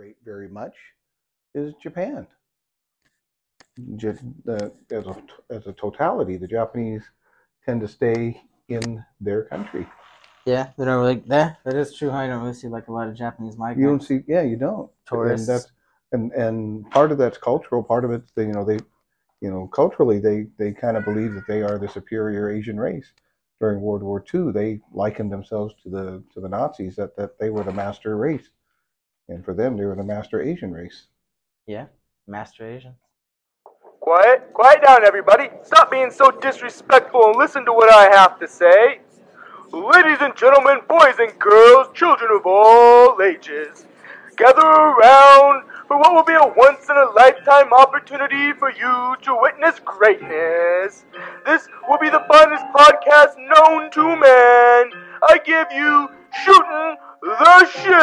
great very much is Japan. Just as a totality, the Japanese tend to stay in their country. Yeah, they don't like that. That is true. I don't really see like a lot of Japanese migrants. You don't see, yeah, you don't. Tourists. And that's, and part of that's cultural. Part of it's culturally they kind of believe that they are the superior Asian race. During World War II, they likened themselves to the Nazis, that they were the master race, and for them, they were the master Asian race. Yeah, master Asians. Quiet down, everybody. Stop being so disrespectful and listen to what I have to say. Ladies and gentlemen, boys and girls, children of all ages, gather around for what will be a once-in-a-lifetime opportunity for you to witness greatness. This will be the finest podcast known to man. I give you Shootin' the Shit.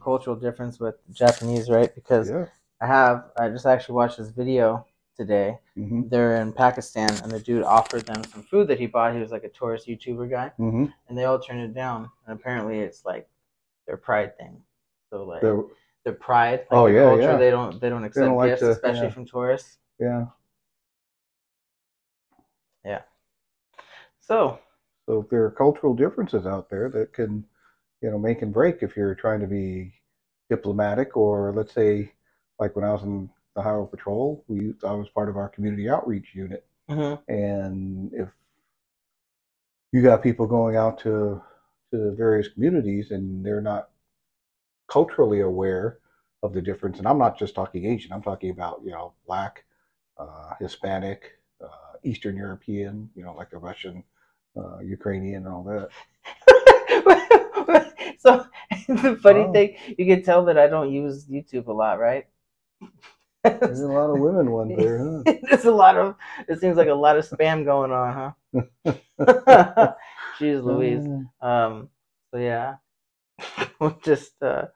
Cultural difference with Japanese, right? Because yeah. I just actually watched this video today. Mm-hmm. They're in Pakistan, and the dude offered them some food that he bought. He was like a tourist YouTuber guy, mm-hmm. and they all turned it down. And apparently, it's like their pride thing. So like their pride, like culture, yeah. They don't accept gifts, like especially from tourists. Yeah. Yeah. So there are cultural differences out there that can, make and break if you're trying to be diplomatic, or let's say, like when I was in the Highway Patrol, I was part of our community outreach unit. Mm-hmm. And if you got people going out to various communities and they're not culturally aware of the difference, and I'm not just talking Asian, I'm talking about, Black, Hispanic, Eastern European, like the Russian, Ukrainian, and all that. So the funny thing, you can tell that I don't use YouTube a lot, right? There's a lot of women ones there, huh? It seems like a lot of spam going on, huh? Jeez Louise. So yeah, we'll just, I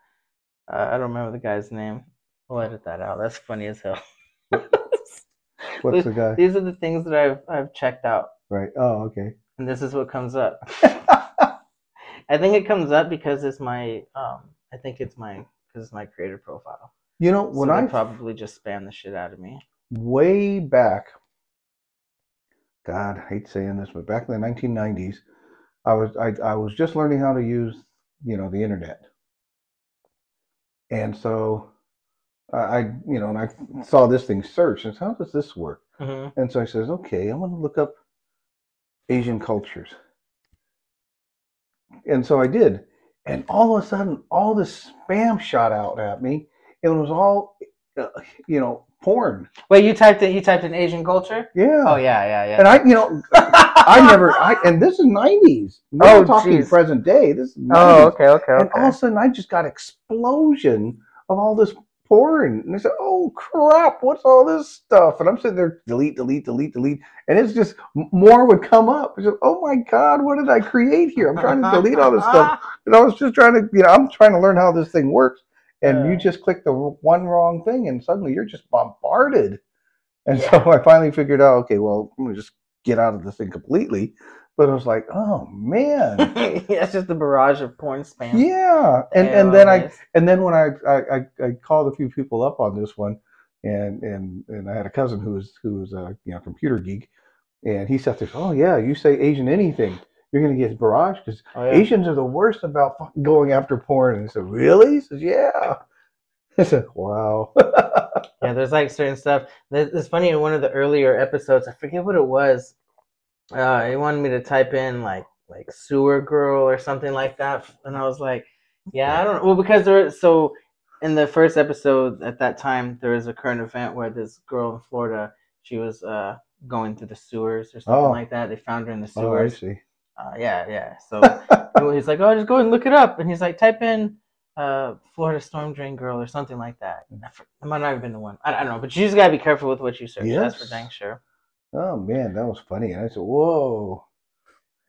don't remember the guy's name. We'll edit that out. That's funny as hell. What's the guy? These are the things that I've checked out. Right. Oh, okay. And this is what comes up. I think it comes up because it's my, because it's my creator profile. When I probably just spam the shit out of me. Way back, God, I hate saying this, but back in the 1990s, I was just learning how to use, the internet, and so I saw this thing search, and how does this work? Mm-hmm. And so I says, okay, I'm going to look up Asian cultures. And so I did, and all of a sudden, all this spam shot out at me. It was all, porn. Wait, you typed in Asian culture? Yeah. Oh yeah. And I this is 90s. We're talking present day. This is 90s. Oh, okay. And all of a sudden, I just got explosion of all this porn, and I said, "Oh crap, what's all this stuff?" And I'm sitting there, delete, and it's just more would come up. I said, "Oh my God, what did I create here? I'm trying to delete all this stuff." And I was just trying to, I'm trying to learn how this thing works. And you just click the one wrong thing, and suddenly you're just bombarded. And so I finally figured out, okay, well, I'm gonna just get out of this thing completely. But I was like, oh man, it's just a barrage of porn spam. Yeah, and then when I called a few people up on this one, and I had a cousin who was a computer geek, and he said, "Oh yeah, you say Asian anything, you're gonna get barraged because Asians are the worst about going after porn." And I said, "Really?" He says, "Yeah." I said, "Wow." Yeah, there's like certain stuff. It's funny, in one of the earlier episodes, I forget what it was. He wanted me to type in like sewer girl or something like that, and I was like, I don't know. Well, because in the first episode at that time, there was a current event where this girl in Florida, she was going through the sewers or something like that. They found her in the sewers. Oh, I see. So he's like, just go and look it up, and he's like, type in Florida storm drain girl or something like that. I might not have been the one. I don't know, but you just gotta be careful with what you search. Yes. That's for dang sure. Oh man, that was funny. And I said, "Whoa!"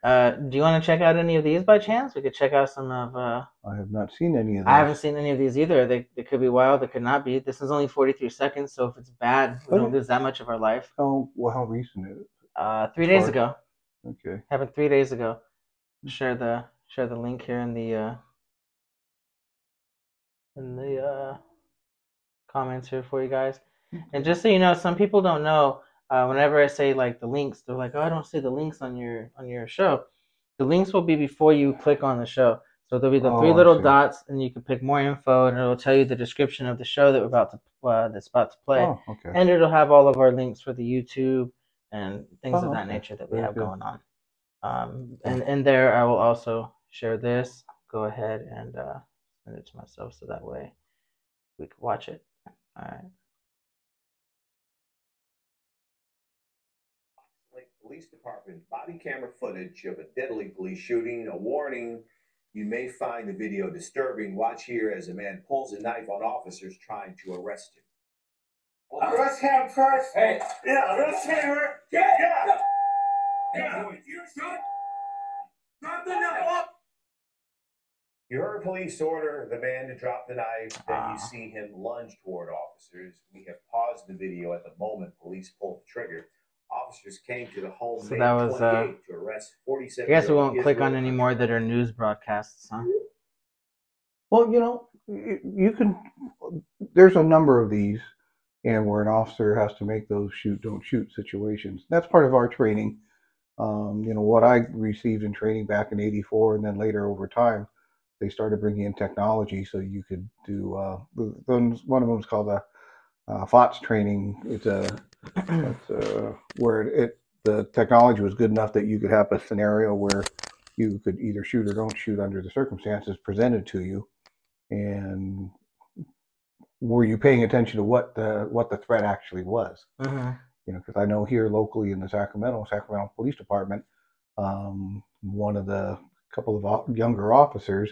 Do you want to check out any of these by chance? We could check out some of. I have not seen any of these. I haven't seen any of these either. They could be wild. They could not be. This is only 43 seconds, so if it's bad, we don't lose that much of our life. Oh, well, how recent is it? 3 days ago. Okay. Happened 3 days ago. Share the link here in the comments here for you guys. And just so you know, some people don't know. Whenever I say like the links, they're like, "Oh, I don't see the links on your show." The links will be before you click on the show. So there'll be the three little dots, and you can pick more info, and it'll tell you the description of the show that we're about to that's about to play. Oh, okay. And it'll have all of our links for the YouTube and things of that nature that we have going on. And there, I will also share this. Go ahead and send it to myself, so that way we can watch it. All right. Police Department body camera footage of a deadly police shooting. A warning, you may find the video disturbing. Watch here as a man pulls a knife on officers trying to arrest him. Well, arrest him first. Hey. Yeah, arrest him. Yeah. Yeah. You shut the knife up. You heard police order the man to drop the knife, then you see him lunge toward officers. We have paused the video at the moment police pulled the trigger. Officers came to the home so that was, to arrest 47. I guess we won't click on any more that are news broadcasts, huh? Well, you know, you can. There's a number of these, and where an officer has to make those shoot, don't shoot situations. That's part of our training. You know, what I received in training back in '84, and then later over time, they started bringing in technology so you could do. One of them is called the FOTS training. That's where the technology was good enough that you could have a scenario where you could either shoot or don't shoot under the circumstances presented to you, and were you paying attention to what the threat actually was? Uh-huh. You know, because I know here locally in the Sacramento Police Department, one of the couple of younger officers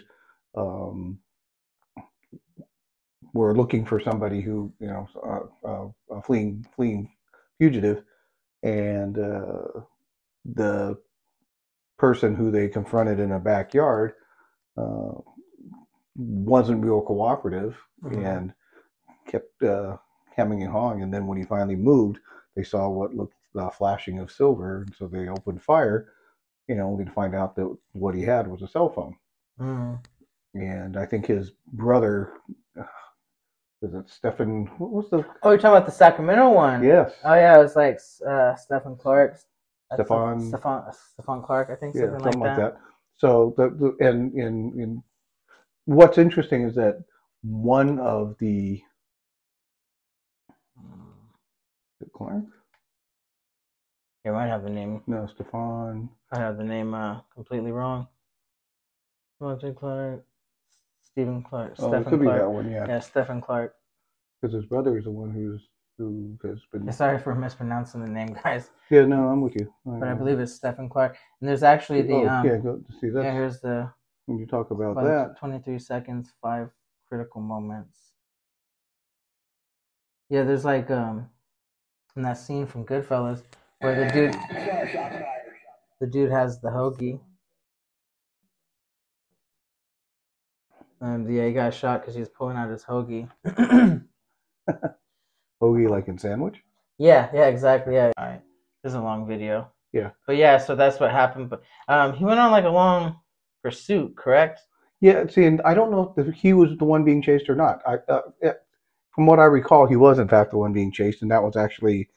were looking for somebody who, you know, fleeing. Fugitive, and the person who they confronted in a backyard wasn't real cooperative, mm-hmm. and kept hemming and hawing. And then when he finally moved, they saw what looked flashing of silver, and so they opened fire, you know, only to find out that what he had was a cell phone. Mm-hmm. And I think his brother... Is it Stephon? What was the? Oh, you're talking about the Sacramento one. Yes. Oh yeah, it was like Stephon Clark. Stephon Clark, I think. Yeah, something like that. So and what's interesting is that one of the Clark. Yeah, I have the name. No, Stephon. I have the name completely wrong. Stephon Clark. That one, yeah. Yeah, Stephon Clark. Because his brother is the one who has been... Sorry for mispronouncing the name, guys. Yeah, no, I'm with you. But I believe it's Stephon Clark. And there's actually the... Yeah, here's the... When you talk about that... 23 seconds, 5 critical moments. Yeah, there's like... in that scene from Goodfellas, where the dude... the dude has the hoagie. Yeah, he got shot because he was pulling out his hoagie. Hoagie like in sandwich? Yeah, exactly. Yeah. All right. This is a long video. Yeah. But yeah, so that's what happened. But he went on like a long pursuit, correct? Yeah. See, and I don't know if he was the one being chased or not. From what I recall, he was in fact the one being chased, and that was actually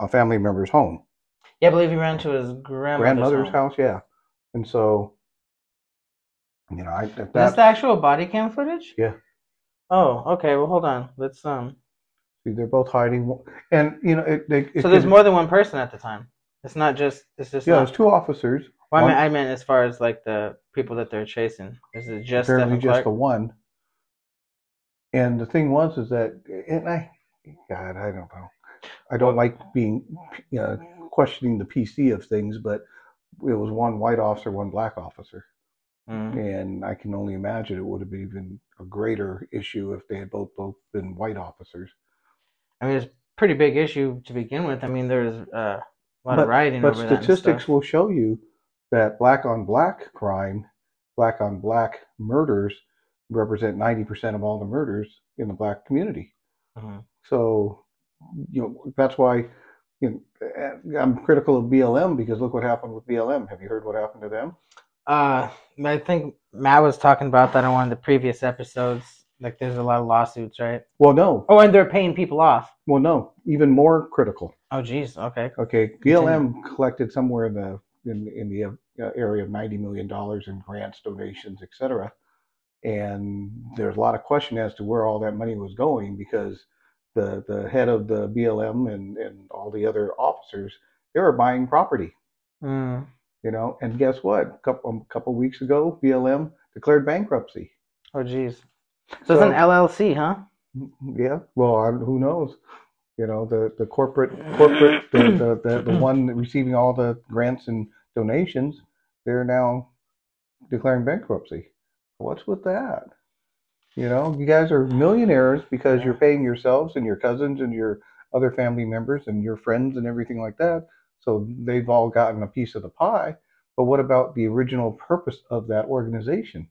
a family member's home. Yeah, I believe he ran to his grandmother's house. Yeah, and so. You know, that's the actual body cam footage? Yeah. Oh, okay. Well, hold on. Let's see, they're both hiding, and you know, so there's more than one person at the time. It's not just. It's just. Yeah, there's two officers. Well, I meant as far as like the people that they're chasing. Is it just apparently Stephon Clark? Just the one? And the thing was is that, and I don't know. I don't like being, you know, questioning the PC of things, but it was one white officer, one black officer. Mm-hmm. And I can only imagine it would have been even a greater issue if they had both been white officers. I mean, it's a pretty big issue to begin with. I mean, there's a lot of rioting over that. But statistics will show you that black-on-black crime, black-on-black murders represent 90% of all the murders in the black community. Mm-hmm. So, you know, that's why you know, I'm critical of BLM because look what happened with BLM. Have you heard what happened to them? I think Matt was talking about that on one of the previous episodes. Like, there's a lot of lawsuits, right? Well, no. Oh, and they're paying people off. Well, no. Even more critical. Oh, geez. Okay. Okay. BLM collected somewhere in the area of $90 million in grants, donations, etc. And there's a lot of question as to where all that money was going, because the head of the BLM and all the other officers, they were buying property. Mm. You know, and guess what? A couple weeks ago, BLM declared bankruptcy. Oh, geez. So it's an LLC, huh? Yeah. Well, who knows? You know, the corporate, the one receiving all the grants and donations, they're now declaring bankruptcy. What's with that? You know, you guys are millionaires because you're paying yourselves and your cousins and your other family members and your friends and everything like that. So they've all gotten a piece of the pie. But what about the original purpose of that organization?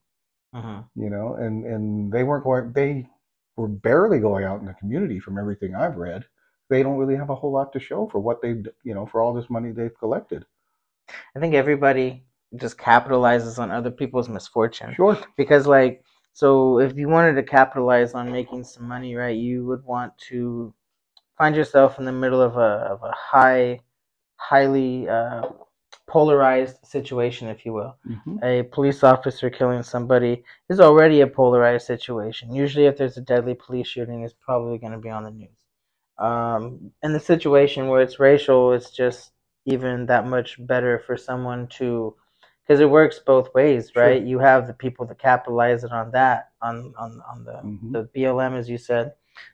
Uh-huh. You know, and they were barely going out in the community from everything I've read. They don't really have a whole lot to show for what they've, you know, for all this money they've collected. I think everybody just capitalizes on other people's misfortune. Sure. Because, like, so if you wanted to capitalize on making some money, right, you would want to find yourself in the middle of a highly polarized situation, if you will. Mm-hmm. A police officer killing somebody is already a polarized situation. Usually if there's a deadly police shooting, it's probably going to be on the news. In the situation where it's racial, it's just even that much better for someone to, because it works both ways, right? Sure. You have the people that capitalize it on that, on the, mm-hmm. the BLM, as you said,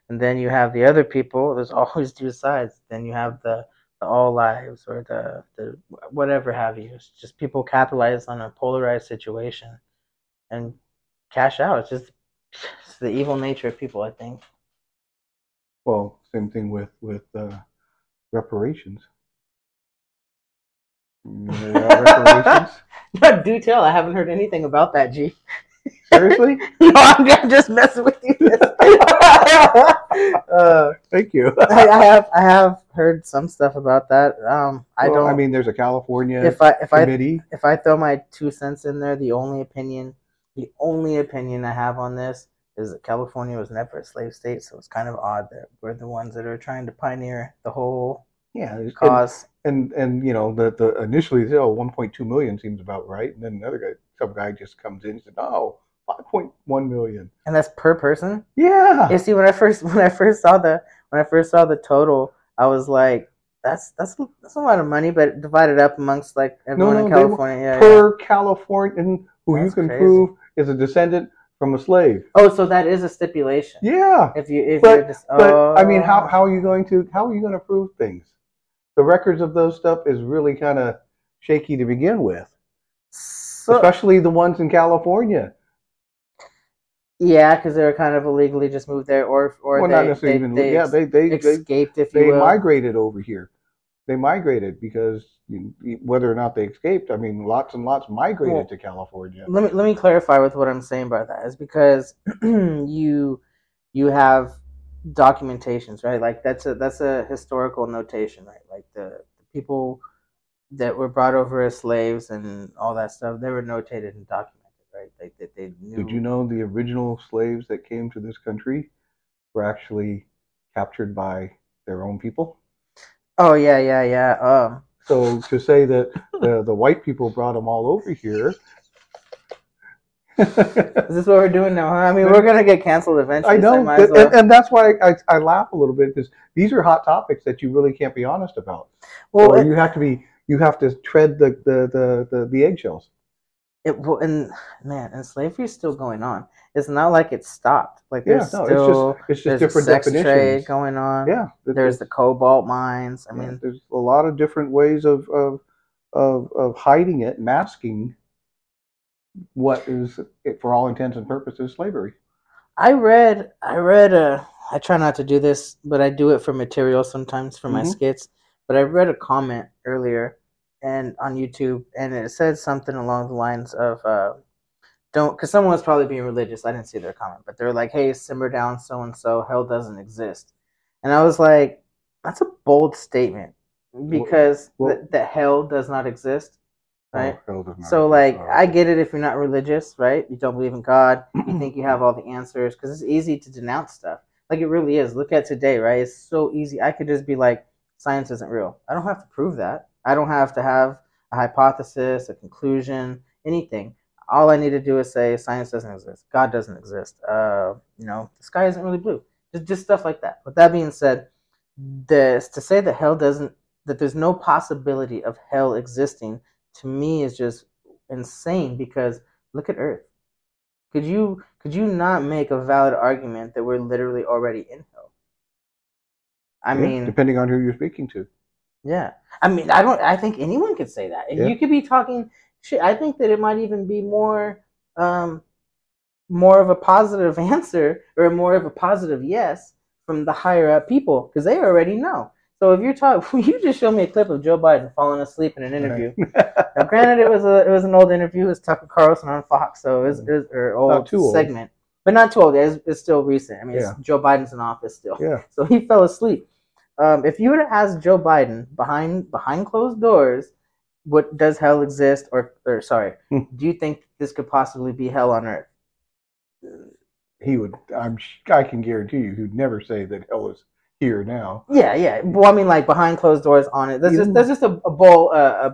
and then you have the other people. There's always two sides. Then you have the all lives or the whatever have you. It's just people capitalize on a polarized situation and cash out. It's the evil nature of people, I think. Well, same thing with reparations. Reparations? No, do tell. I haven't heard anything about that, G. Seriously? No, I'm just messing with you. Thank you. I have heard some stuff about that. I mean, there's a California committee. If I throw my 2 cents in there, the only opinion I have on this is that California was never a slave state, so it's kind of odd that we're the ones that are trying to pioneer the whole cause. And you know, the initially, 1.2 million seems about right, and then another guy, some guy just comes in and says, "Oh, 5.1 million," and that's per person. Yeah. You see, when I first saw the total, I was like, "That's a lot of money," but divided up amongst like everyone in California, Californian who that's you can crazy. Prove is a descendant from a slave. Oh, so that is a stipulation. Yeah. But I mean, how are you going to prove things? The records of those stuff is really kind of shaky to begin with, especially the ones in California. Yeah, because they were kind of illegally just moved there, they migrated over here. They migrated because whether or not they escaped, I mean, lots and lots migrated to California. Let me clarify with what I'm saying by that is because you have documentations, right? Like that's a historical notation, right? Like the people that were brought over as slaves and all that stuff, they were notated and documented. Right? They knew. Did you know the original slaves that came to this country were actually captured by their own people? Oh, yeah. So to say that the white people brought them all over here. Is this what we're doing now, huh? I mean, we're going to get canceled eventually. I know, and that's why I laugh a little bit, because these are hot topics that you really can't be honest about. Well, or you have to tread the eggshells. And slavery is still going on. It's not like it stopped. Like it's just different definitions. There's sex trade going on. Yeah, there's the cobalt mines. I mean, there's a lot of different ways of hiding it, masking what is, for all intents and purposes, slavery. I read I try not to do this, but I do it for material sometimes for my skits. But I read a comment earlier. And on YouTube, and it said something along the lines of, don't, because someone was probably being religious. I didn't see their comment, but they were like, "Hey, simmer down, so and so, hell doesn't exist." And I was like, that's a bold statement. because the hell does not exist, right? Hell does not so, exist. Like, I get it if you're not religious, right? You don't believe in God. You think you have all the answers because it's easy to denounce stuff. Like, it really is. Look at today, right? It's so easy. I could just be like, science isn't real. I don't have to prove that. I don't have to have a hypothesis, a conclusion, anything. All I need to do is say science doesn't exist. God doesn't exist. You know, the sky isn't really blue. Just stuff like that. With that being said, to say that hell doesn't, that there's no possibility of hell existing, to me is just insane. Because look at Earth. Could you not make a valid argument that we're literally already in hell? I mean, depending on who you're speaking to. Yeah, I mean, I think anyone could say that. Yeah. You could be talking shit. I think that it might even be more of a positive answer, or more of a positive yes from the higher up people, because they already know. So if you're talking, you just show me a clip of Joe Biden falling asleep in an interview. Right. Now, granted, it was an old interview. It was Tucker Carlson on Fox, so it was an old segment, but not too old. It's still recent. I mean, yeah. Joe Biden's in office still, yeah. So he fell asleep. If you would have asked Joe Biden behind closed doors, what does hell exist, do you think this could possibly be hell on Earth? He would. I can guarantee you, he'd never say that hell is here now. Yeah. Well, I mean, like, behind closed doors, on it. That's just a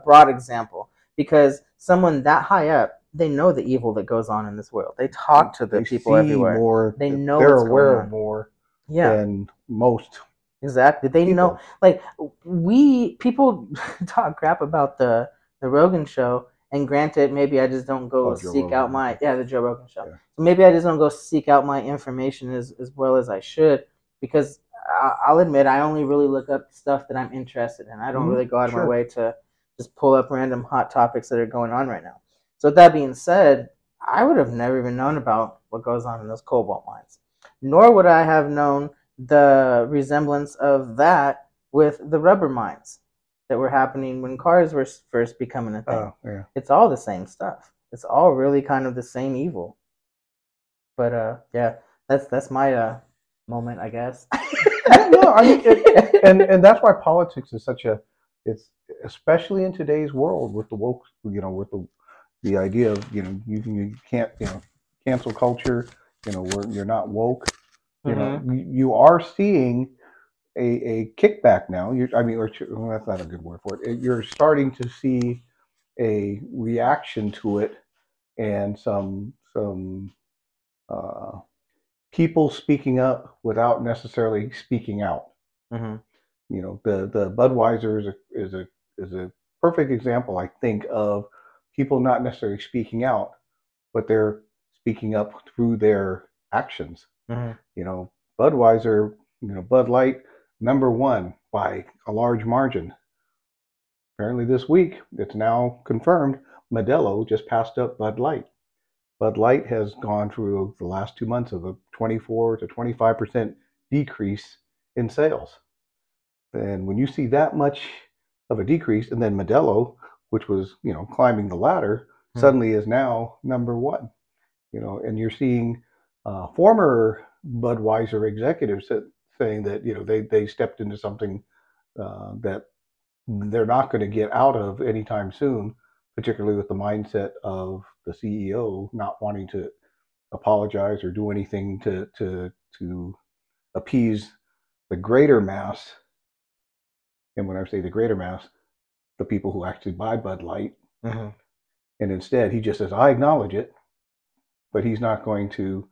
broad example, because someone that high up, they know the evil that goes on in this world. They talk to the people everywhere. More, they know. They're aware of more. Yeah. Than most. Exactly. They people. Know. Like, people talk crap about the Rogan show. And granted, maybe I just don't go the Joe Rogan show. Yeah. Maybe I just don't go seek out my information as well as I should, because I'll admit I only really look up stuff that I'm interested in. I don't really go out of my way to just pull up random hot topics that are going on right now. So with that being said, I would have never even known about what goes on in those cobalt mines, nor would I have known the resemblance of that with the rubber mines that were happening when cars were first becoming a thing. Oh, yeah. It's all the same stuff. It's all really kind of the same evil. But yeah, that's my moment, I guess. No, I mean, and that's why politics is it's especially in today's world with the woke, you know, with the idea of, you know, you can't, you know, cancel culture, you know, where you're not woke, you know, you are seeing a kickback now. That's not a good word for it. You're starting to see a reaction to it, and some people speaking up without necessarily speaking out. You know, the Budweiser is a perfect example, I think, of people not necessarily speaking out, but they're speaking up through their actions. You know, Budweiser, you know, Bud Light, number one by a large margin. Apparently this week, it's now confirmed, Modelo just passed up Bud Light. Bud Light has gone through the last 2 months of a 24 to 25% decrease in sales. And when you see that much of a decrease, and then Modelo, which was, you know, climbing the ladder, suddenly is now number one. You know, and you're seeing former Budweiser executives saying that, you know, they stepped into something that they're not going to get out of anytime soon, particularly with the mindset of the CEO not wanting to apologize or do anything to appease the greater mass. And when I say the greater mass, the people who actually buy Bud Light. And instead, he just says, I acknowledge it, but he's not going to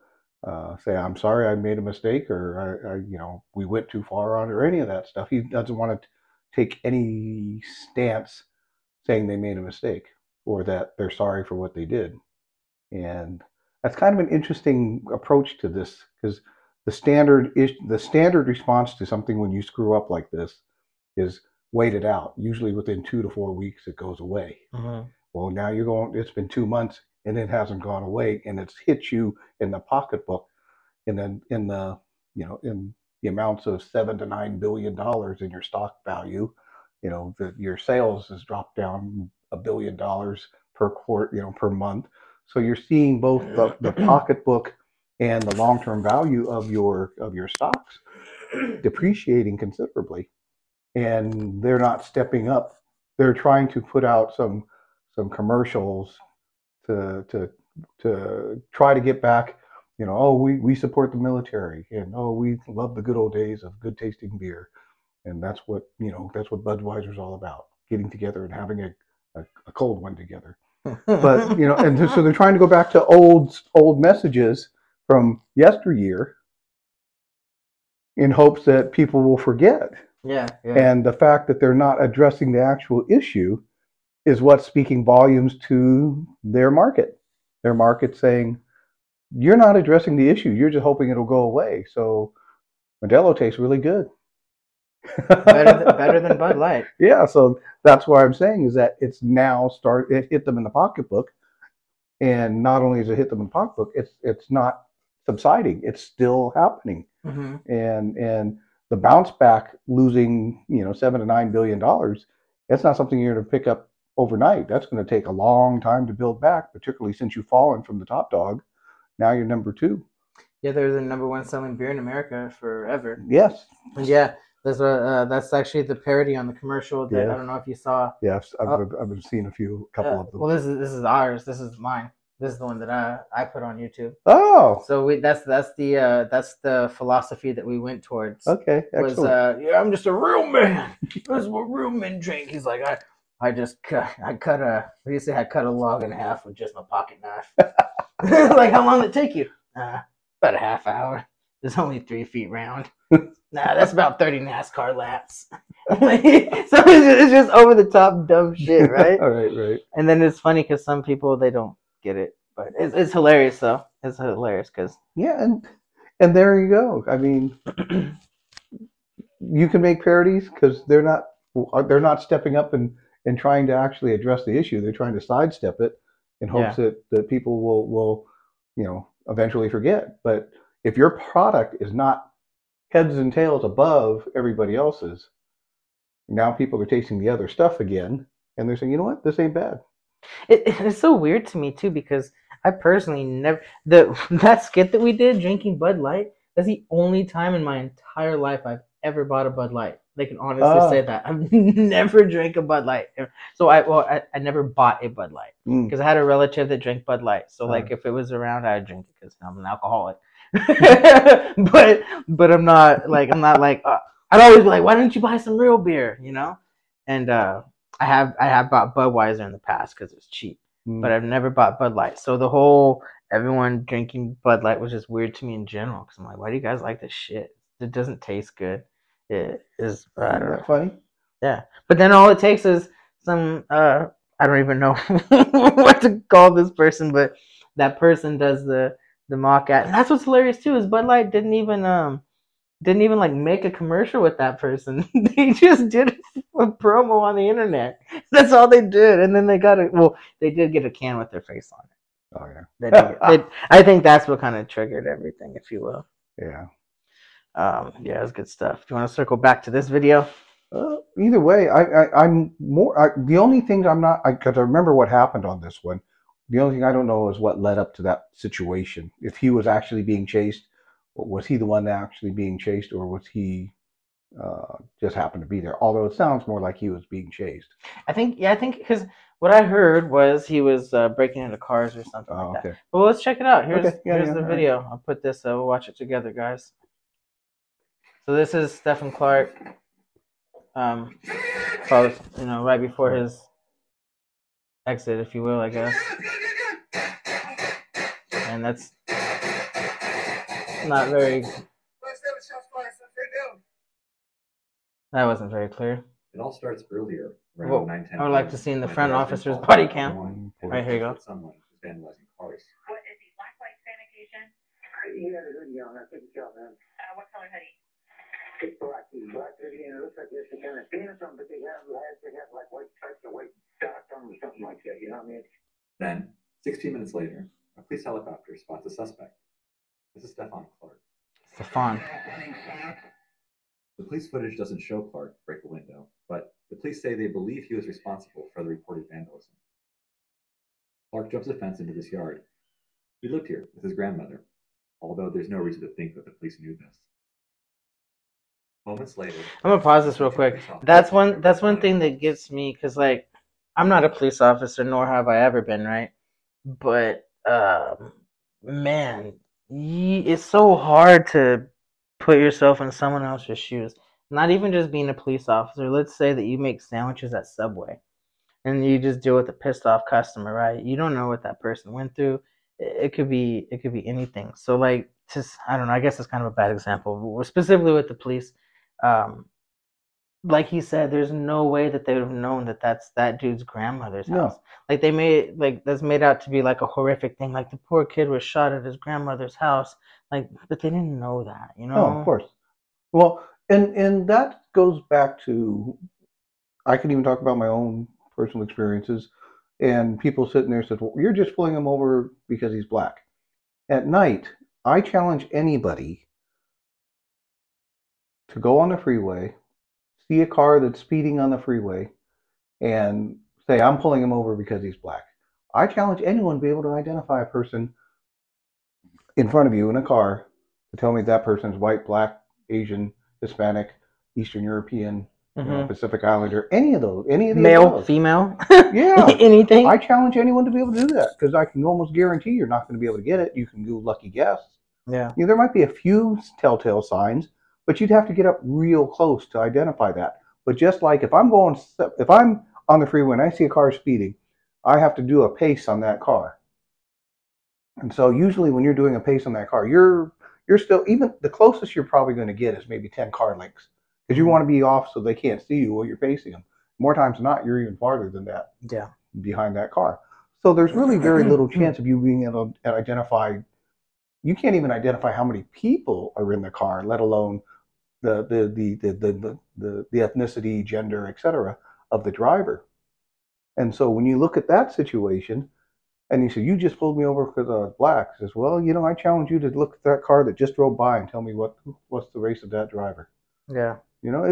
say, I'm sorry, I made a mistake, or I, you know, we went too far on, or any of that stuff. He doesn't want to take any stance saying they made a mistake or that they're sorry for what they did. And that's kind of an interesting approach to this, because the standard response to something when you screw up like this is wait it out. Usually within 2 to 4 weeks, it goes away. Well, now you're going, it's been 2 months, and it hasn't gone away, and it's hit you in the pocketbook, and then in the amounts of $7 to $9 billion in your stock value. You know, your sales has dropped down $1 billion per quarter, you know, per month. So you're seeing both the pocketbook and the long-term value of your stocks depreciating considerably. and they're not stepping up. They're trying to put out some commercials to try to get back, you know, oh, we support the military, and oh, we love the good old days of good tasting beer. And that's what, you know, that's what Budweiser's all about, getting together and having a cold one together. But, you know, and so they're trying to go back to old messages from yesteryear in hopes that people will forget. Yeah. And the fact that they're not addressing the actual issue is what's speaking volumes to their market. Their market saying, you're not addressing the issue. You're just hoping it'll go away. So Modelo tastes really good. better than Bud Light. Yeah, so that's what I'm saying is that it's now it hit them in the pocketbook, and not only is it hit them in the pocketbook, it's not subsiding. It's still happening, and the bounce back, losing, you know, $7 to $9 billion. That's not something you're going to pick up overnight. That's going to take a long time to build back, particularly since you've fallen from the top dog. Now you're number two. Yeah, they're the number one selling beer in America forever. Yes. Yeah. That's actually the parody on the commercial that I don't know if you saw. Yes, I've seen a couple of them. Well, this is ours. This is mine. This is the one that I put on YouTube. Oh, so that's the philosophy that we went towards. Okay, excellent. I'm just a real man. That's what real men drink. He's like, I cut a log in half with just my pocket knife. Like, how long did it take you? About a half hour. It's only 3 feet round. Nah, that's about 30 NASCAR laps. Like, so it's just over the top dumb shit, right? All right. And then it's funny because some people, they don't get it, but it's hilarious though. It's hilarious because and there you go. I mean, you can make parodies because they're not stepping up and trying to actually address the issue. They're trying to sidestep it in hopes that people will you know eventually forget, but. If your product is not heads and tails above everybody else's, now people are tasting the other stuff again, and they're saying, you know what, this ain't bad. It's so weird to me, too, because I personally never... That skit that we did, drinking Bud Light, that's the only time in my entire life I've ever bought a Bud Light. They can honestly say that. I've never drank a Bud Light. So I never bought a Bud Light, because I had a relative that drank Bud Light. So like if it was around, I would drink it, because I'm an alcoholic. but I'm not like I'd always be like, why don't you buy some real beer, you know? And I have bought Budweiser in the past because it's cheap, but I've never bought Bud Light. So the whole everyone drinking Bud Light was just weird to me in general, because I'm like, why do you guys like this shit? It doesn't taste good. It is. I don't know. Isn't that funny? Yeah, but then all it takes is some I don't even know what to call this person, but that person does the mock ad, and that's what's hilarious too is Bud Light didn't even like make a commercial with that person. They just did a promo on the internet. That's all they did, and then they did get a can with their face on it. Oh yeah, they did I think that's what kind of triggered everything, if you will. Yeah, yeah, it was good stuff. Do you want to circle back to this video? Either way, the only thing I'm not, because I remember what happened on this one. The only thing I don't know is what led up to that situation. If he was actually being chased, was he the one actually being chased, or was he just happened to be there? Although it sounds more like he was being chased. I think because what I heard was he was breaking into cars or something like that. Well, let's check it out. Here's the video. Right. I'll put this. We'll watch it together, guys. So this is Stephon Clark. Probably, you know, right before his exit, if you will, I guess. And that's not very... That wasn't very clear. It all starts earlier. Well, 9, 10, I would like to see in the front officer's body cam. Right, here you go. Someone vandalizing cars. What is he? Black light sanitation? He had a hoodie on. I couldn't tell them. What color hoodie? It's black. Black hoodie, and it looks like there's some kind of penis on, but they have like white stripes or white dots on them or something like that. You know what I mean? Then, 16 minutes later, a police helicopter spots a suspect. This is Stephon Clark. Stephon. The police footage doesn't show Clark break a window, but the police say they believe he was responsible for the reported vandalism. Clark jumps a fence into this yard. He lived here with his grandmother, although there's no reason to think that the police knew this. Moments later, I'm gonna pause this real quick. That's one thing that gets me, because like I'm not a police officer, nor have I ever been, right? But man, it's so hard to put yourself in someone else's shoes. Not even just being a police officer. Let's say that you make sandwiches at Subway, and you just deal with a pissed off customer, right? You don't know what that person went through. It could be anything. So like, just I don't know. I guess it's kind of a bad example, but specifically with the police. Like he said, there's no way that they would have known that that's that dude's grandmother's house. Like they made that's made out to be like a horrific thing. Like the poor kid was shot at his grandmother's house. Like, but they didn't know that, you know? Oh, of course. Well, and that goes back to, I can even talk about my own personal experiences, and people sitting there said, well, you're just pulling him over because he's black. At night, I challenge anybody to go on the freeway, see a car that's speeding on the freeway, and say, I'm pulling him over because he's black. I challenge anyone to be able to identify a person in front of you in a car to tell me that person's white, black, Asian, Hispanic, Eastern European, Pacific Islander, any of those, any of the male, adults. Female, yeah, anything. I challenge anyone to be able to do that, because I can almost guarantee you're not going to be able to get it. You can do lucky guess. Yeah, you know, there might be a few telltale signs, but you'd have to get up real close to identify that. But just like if I'm on the freeway and I see a car speeding, I have to do a pace on that car. And so usually when you're doing a pace on that car, you're still, even the closest you're probably going to get is maybe 10 car lengths, because you want to be off so they can't see you while you're pacing them. More times than not, you're even farther than that. Yeah, behind that car. So there's really very little chance of you being able to identify. You can't even identify how many people are in the car, let alone the ethnicity, gender, etc. of the driver. And so when you look at that situation, and you say, you just pulled me over because I was black. He says, well, you know, I challenge you to look at that car that just drove by and tell me what's the race of that driver. Yeah. You know,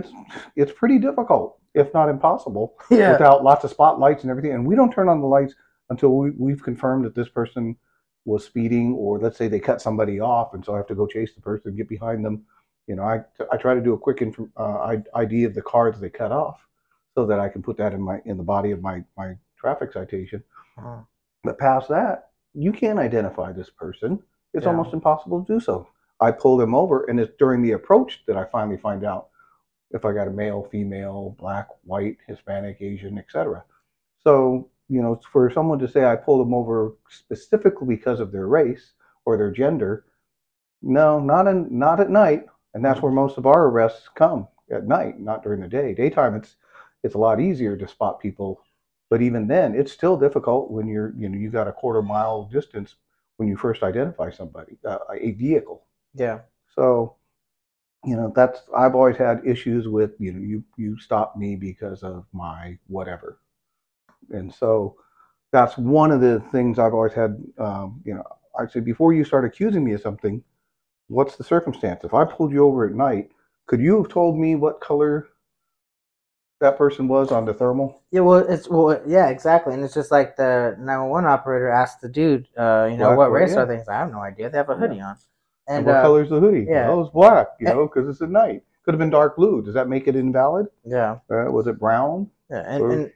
it's pretty difficult, if not impossible, without lots of spotlights and everything. And we don't turn on the lights until we've confirmed that this person was speeding, or let's say they cut somebody off, and so I have to go chase the person, get behind them. You know, I try to do a quick ID of the car that they cut off, so that I can put that in the body of my traffic citation. Mm. But past that, you can't identify this person. It's almost impossible to do so. I pull them over, and it's during the approach that I finally find out if I got a male, female, black, white, Hispanic, Asian, etc. So, you know, for someone to say I pulled them over specifically because of their race or their gender, no, not at night. And that's where most of our arrests come, at night, not during the day. Daytime, it's a lot easier to spot people. But even then, it's still difficult when you got a quarter mile distance when you first identify somebody, a vehicle. Yeah. So, you know, I've always had issues with, you know, you stopped me because of my whatever. And so that's one of the things I've always had, you know, I said, before you start accusing me of something, what's the circumstance? If I pulled you over at night, could you have told me what color that person was on the thermal? Yeah, well, exactly. And it's just like the 911 operator asked the dude, you know, what race are they? He's like, I have no idea. They have a hoodie on. And what color's the hoodie? Yeah, well, it's black, you know, because it's at night. Could have been dark blue. Does that make it invalid? Yeah. Was it brown? Yeah, and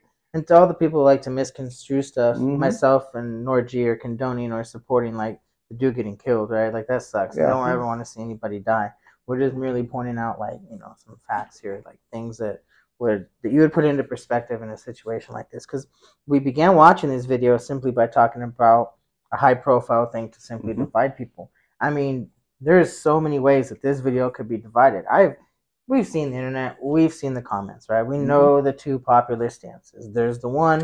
to all the people who like to misconstrue stuff, myself and Norgie are condoning or supporting, like, the dude getting killed, right? Like, that sucks. Yeah. I don't ever want to see anybody die. We're just merely pointing out, like, you know, some facts here, like things that you would put into perspective in a situation like this, because we began watching this video simply by talking about a high-profile thing to simply divide people. I mean, there's so many ways that this video could be divided. We've seen the internet, we've seen the comments, right? We know the two popular stances. There's the one,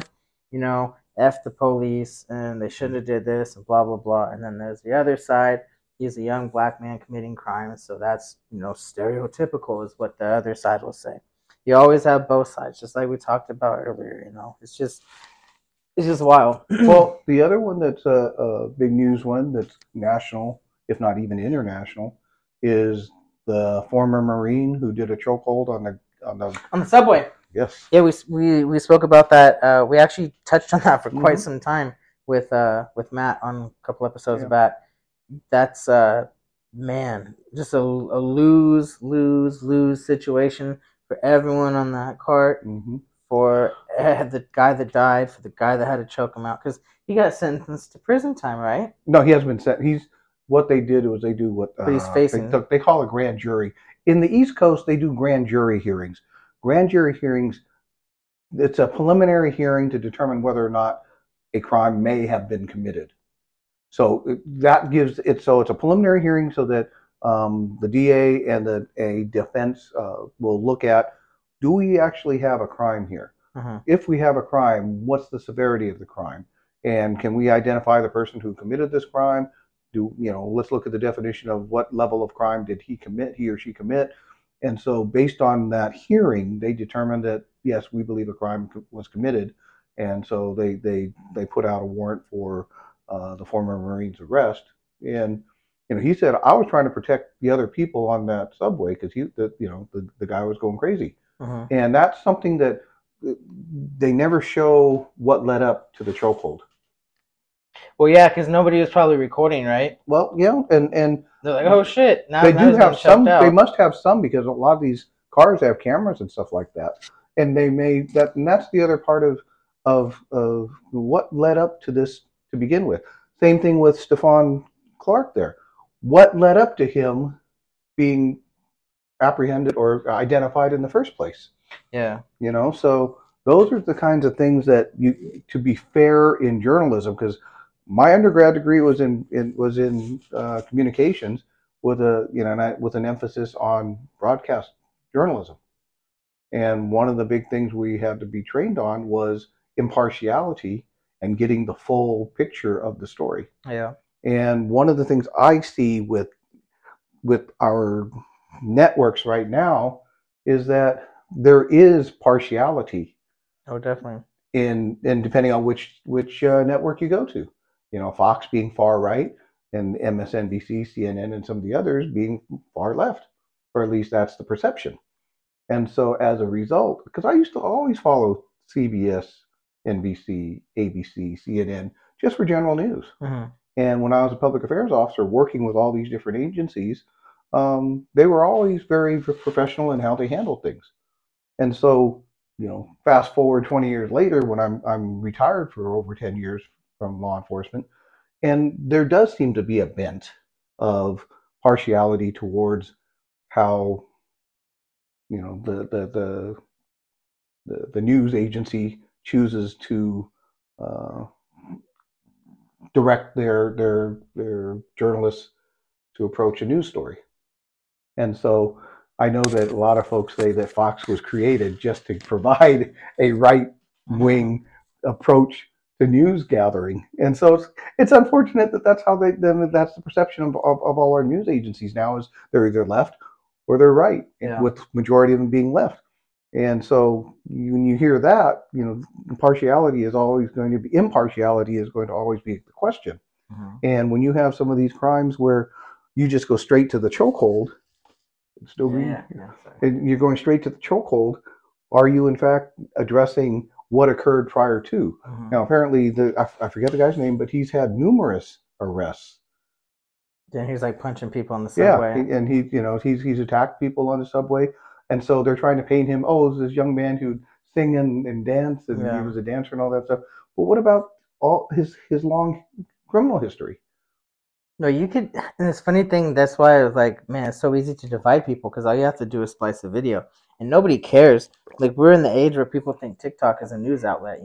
you know, F the police, and they shouldn't have did this, and blah, blah, blah. And then there's the other side. He's a young black man committing crime, so that's, you know, stereotypical is what the other side will say. You always have both sides, just like we talked about earlier. You know, it's just wild. Well, the other one that's a big news one that's national, if not even international, is the former Marine who did a chokehold on the subway. Yes. Yeah, we spoke about that. We actually touched on that for quite some time with Matt on a couple episodes back. That's man, just a lose situation for everyone on that cart. Mm-hmm. For the guy that died, for the guy that had to choke him out, because he got sentenced to prison time, right? No, he hasn't been sentenced. He's what they did was they do what he's facing. They call a grand jury. In the East Coast, they do grand jury hearings. Grand jury hearings. It's a preliminary hearing to determine whether or not a crime may have been committed. So that gives it. So it's a preliminary hearing, so that the DA and a defense will look at. Do we actually have a crime here? Mm-hmm. If we have a crime, what's the severity of the crime? And can we identify the person who committed this crime? Let's look at the definition of what level of crime did he commit, he or she commit. And so based on that hearing, they determined that, yes, we believe a crime was committed. And so they put out a warrant for the former Marine's arrest. And he said, I was trying to protect the other people on that subway because the guy was going crazy. Uh-huh. And that's something that they never show what led up to the chokehold. Well, yeah, because nobody was probably recording, right? Well, yeah, and they're like, oh shit! Now they do have some. They must have some because a lot of these cars have cameras and stuff like that. And they may that, and that's the other part of what led up to this to begin with. Same thing with Stephon Clark. There, what led up to him being apprehended or identified in the first place. Yeah. So those are the kinds of things that to be fair in journalism, because my undergrad degree was in communications with with an emphasis on broadcast journalism. And one of the big things we had to be trained on was impartiality and getting the full picture of the story. Yeah. And one of the things I see with our networks right now is that there is partiality. Oh, definitely. And depending on which network you go to, Fox being far right and MSNBC, CNN, and some of the others being far left, or at least that's the perception. And so as a result, because I used to always follow CBS, NBC, ABC, CNN just for general news. Mm-hmm. And when I was a public affairs officer working with all these different agencies, they were always very professional in how they handled things. And so, fast forward 20 years later when I'm retired for over 10 years from law enforcement, and there does seem to be a bent of partiality towards how, the news agency chooses to direct their journalists to approach a news story. And so I know that a lot of folks say that Fox was created just to provide a right-wing approach to news gathering. And so it's unfortunate that that's the perception of all our news agencies now, is they're either left or they're right, yeah, with the majority of them being left. And so when you hear that, impartiality is going to always be the question. Mm-hmm. And when you have some of these crimes where you just go straight to the chokehold, and you're going straight to the chokehold, are you in fact addressing what occurred prior to? Mm-hmm. Now, apparently, I forget the guy's name, but he's had numerous arrests. Then he's like punching people on the subway. Yeah, and he's attacked people on the subway, and so they're trying to paint him. Oh, it was this young man who'd sing and dance, and he was a dancer and all that stuff. But what about all his long criminal history? No, you could, and it's funny thing, that's why I was like, man, it's so easy to divide people, because all you have to do is splice a video, and nobody cares. Like, we're in the age where people think TikTok is a news outlet,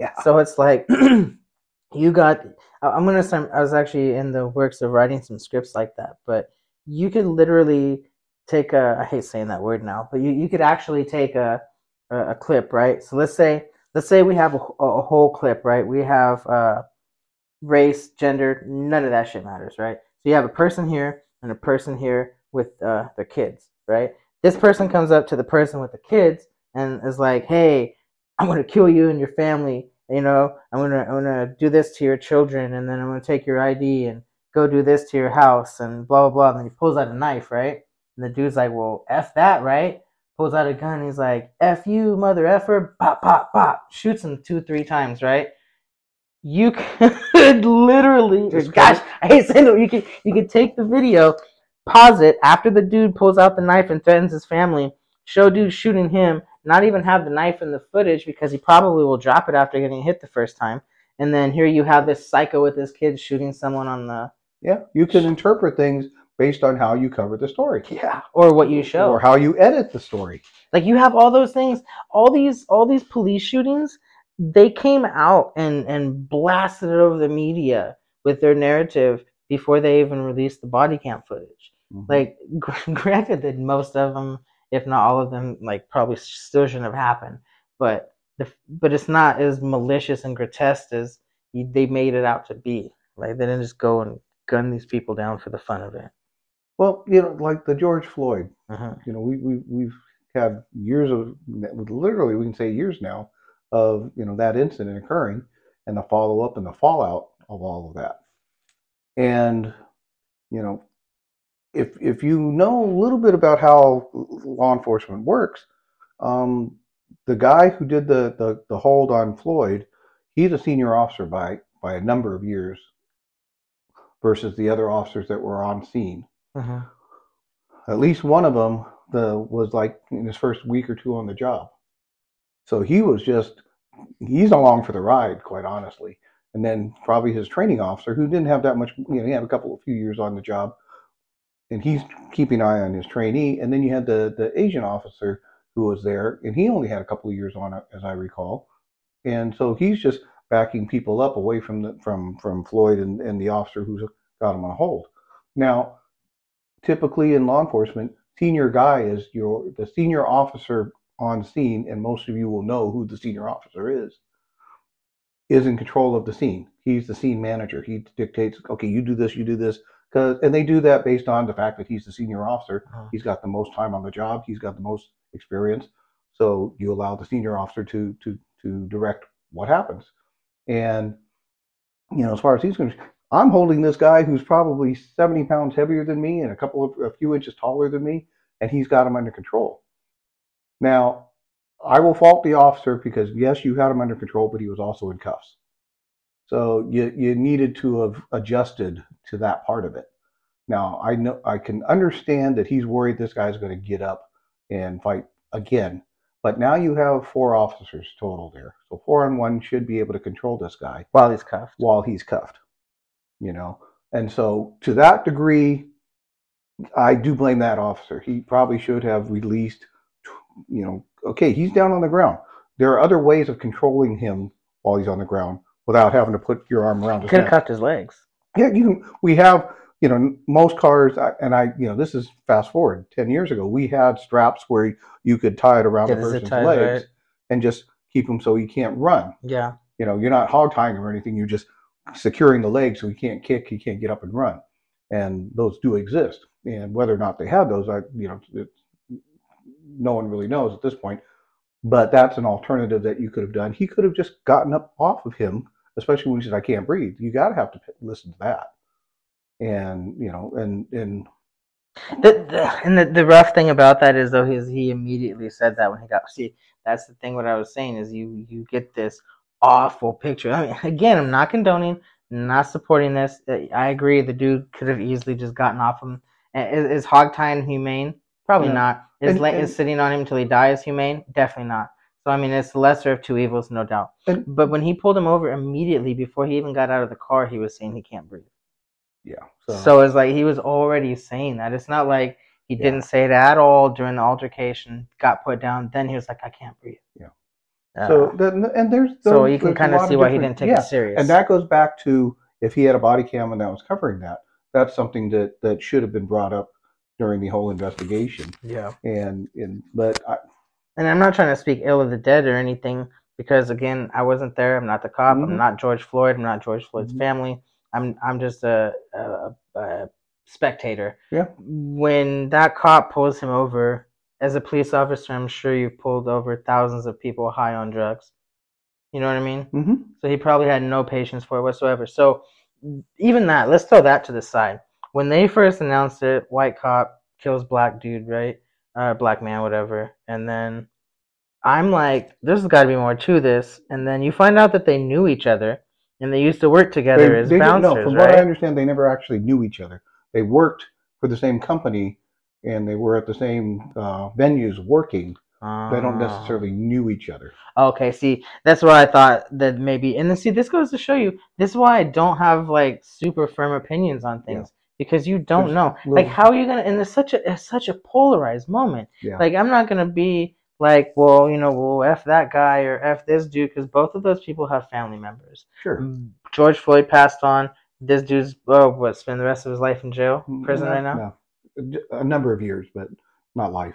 Yeah. So it's like, I was actually in the works of writing some scripts like that, but you could literally take I hate saying that word now, but you could actually take a clip, right? So let's say we have a whole clip, right? We have, race, gender, none of that shit matters, right? So you have a person here and a person here with their kids, right? This person comes up to the person with the kids and is like, hey, I'm going to kill you and your family, I'm going to do this to your children, and then I'm going to take your ID and go do this to your house and blah, blah, blah. And then he pulls out a knife, right? And the dude's like, well, F that, right? Pulls out a gun, he's like, F you, mother effer, pop, pop, pop. Shoots him 2-3 times, right? You could literally, gosh, I hate saying that, you could take the video Pause it after the dude pulls out the knife and threatens his family. Show dude shooting him, not even have the knife in the footage because he probably will drop it after getting hit the first time. And then here you have this psycho with his kid shooting someone on the... Yeah, you can interpret things based on how you cover the story. Yeah, or what you show. Or how you edit the story. Like, you have all those things. All these police shootings, they came out and blasted it over the media with their narrative before they even released the body cam footage. Mm-hmm. Like, granted that most of them, if not all of them, like, probably still shouldn't have happened. But it's not as malicious and grotesque as they made it out to be. Like, they didn't just go and gun these people down for the fun of it. Well, you know, like the George Floyd. Uh-huh. You know, we've had years of, literally we can say years now, of, you know, that incident occurring and the follow-up and the fallout of all of that. And, you know, if you know a little bit about how law enforcement works, the guy who did the hold on Floyd, he's a senior officer by a number of years versus the other officers that were on scene. Uh-huh. At least one of them was like in his first week or two on the job. So he was he's along for the ride, quite honestly. And then probably his training officer, who didn't have that much, you know, he had a few years on the job, and he's keeping an eye on his trainee. And then you had the Asian officer who was there, and he only had a couple of years on it, as I recall. And so he's just backing people up away from Floyd and the officer who's got him on hold. Now, typically in law enforcement, senior guy is the senior officer on scene, and most of you will know who the senior officer is in control of the scene. He's the scene manager. He dictates, okay, you do this, and they do that based on the fact that he's the senior officer. Uh-huh. He's got the most time on the job. He's got the most experience. So you allow the senior officer to direct what happens. And, you know, as far as he's concerned, I'm holding this guy who's probably 70 pounds heavier than me and a few inches taller than me, and he's got him under control. Now, I will fault the officer because, yes, you had him under control, but he was also in cuffs. So you needed to have adjusted to that part of it. Now, I know I can understand that he's worried this guy's going to get up and fight again. But now you have 4 officers total there. So 4 on 1 should be able to control this guy. While he's cuffed. You know, and so to that degree, I do blame that officer. He probably should have released, you know, okay, he's down on the ground. There are other ways of controlling him while he's on the ground without having to put your arm around his neck. Could have cuffed his legs. Yeah, we have, you know, most cars, and I, you know, this is fast forward 10 years ago, we had straps where you could tie it around the person's legs, right? And just keep him so he can't run. Yeah. You know, you're not hog tying him or anything. You're just securing the leg so he can't kick, he can't get up and run. And those do exist. And whether or not they have those, you know, no one really knows at this point. But that's an alternative that you could have done. He could have just gotten up off of him, especially when he said, I can't breathe. You got to have to listen to that. And, you know, The rough thing about that is, though, he immediately said that when he got, see, that's the thing what I was saying is you get this awful picture. I mean, again, I'm not condoning, not supporting this. I agree. The dude could have easily just gotten off him. Is hogtying humane? Probably not. Is sitting on him till he dies humane? Definitely not. So I mean, it's the lesser of two evils, no doubt. But when he pulled him over immediately before he even got out of the car, he was saying he can't breathe. Yeah. So it's like he was already saying that. It's not like he didn't say it at all during the altercation. Got put down. Then he was like, I can't breathe. Yeah. So you can kind of see why he didn't take it serious. And that goes back to if he had a body cam and that was covering that, that's something that should have been brought up during the whole investigation. Yeah. And I'm not trying to speak ill of the dead or anything because, again, I wasn't there. I'm not the cop. Mm-hmm. I'm not George Floyd. I'm not George Floyd's family. I'm just a spectator. Yeah. When that cop pulls him over, as a police officer, I'm sure you've pulled over thousands of people high on drugs. You know what I mean? Mm-hmm. So he probably had no patience for it whatsoever. So even that, let's throw that to the side. When they first announced it, white cop kills black dude, right? Black man, whatever. And then I'm like, there's got to be more to this. And then you find out that they knew each other and they used to work together as bouncers, right? No, from what I understand, they never actually knew each other. They worked for the same company and they were at the same venues working. They don't necessarily knew each other. Okay, see, that's what I thought that maybe. And then, see, this goes to show you, this is why I don't have, like, super firm opinions on things. Yeah. Because you don't know. Like, how are you going to, and it's such a polarized moment. Yeah. Like, I'm not going to be like, well, you know, well, F that guy or F this dude, because both of those people have family members. Sure. George Floyd passed on. This dude's, spend the rest of his life in jail? Prison right now? No. A number of years, but not life.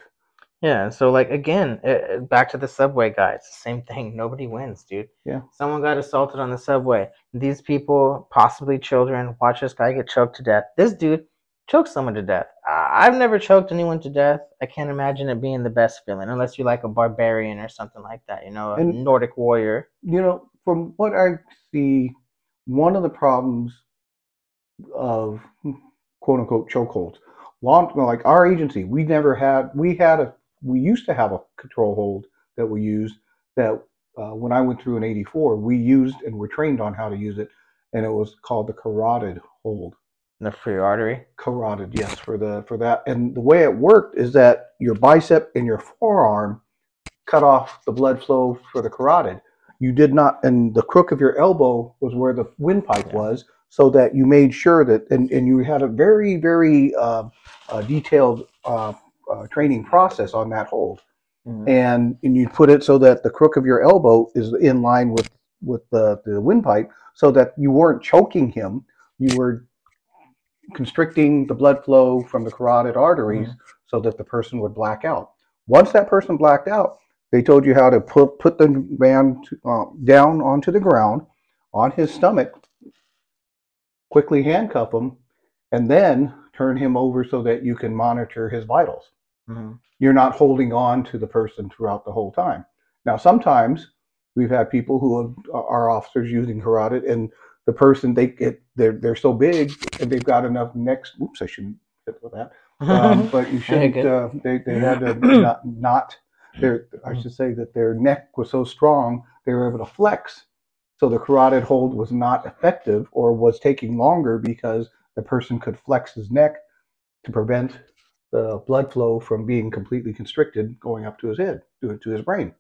Yeah, so, like, again, back to the subway guy. It's the same thing. Nobody wins, dude. Yeah. Someone got assaulted on the subway. These people, possibly children, watch this guy get choked to death. This dude choked someone to death. I've never choked anyone to death. I can't imagine it being the best feeling, unless you're, like, a barbarian or something like that, you know, a Nordic warrior. You know, from what I see, one of the problems of, quote-unquote, chokeholds, like our agency, we used to have a control hold that we used that when I went through in '84, we used and were trained on how to use it, and it was called the carotid hold. The free artery? Carotid, yes, for that. And the way it worked is that your bicep and your forearm cut off the blood flow for the carotid. You did not, and the crook of your elbow was where the windpipe was, so that you made sure that, and you had a very, very detailed training process on that hold. Mm-hmm. And you put it so that the crook of your elbow is in line with the windpipe, so that you weren't choking him. You were constricting the blood flow from the carotid arteries, mm-hmm. so that the person would black out. Once that person blacked out, they told you how to put the man down onto the ground, on his stomach, quickly handcuff him, and then turn him over so that you can monitor his vitals. Mm-hmm. You're not holding on to the person throughout the whole time. Now, sometimes we've had people who are officers using carotid, and the person, they're so big and they've got enough neck. Oops, I shouldn't hit with that. But you shouldn't. They had to not. I should say that their neck was so strong they were able to flex. So the carotid hold was not effective, or was taking longer because the person could flex his neck to prevent the blood flow from being completely constricted going up to his head, to his brain.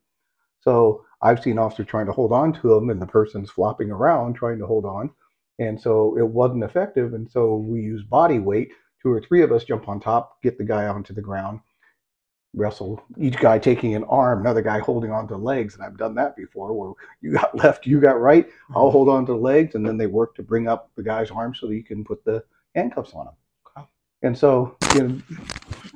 So I've seen officers trying to hold on to him, and the person's flopping around trying to hold on. And so it wasn't effective, and so we use body weight. Two or three of us jump on top, get the guy onto the ground, wrestle, each guy taking an arm, another guy holding on to legs. And I've done that before, where you got left, you got right, I'll hold on to legs, and then they work to bring up the guy's arm so that you can put the handcuffs on him. Okay. And so, you know,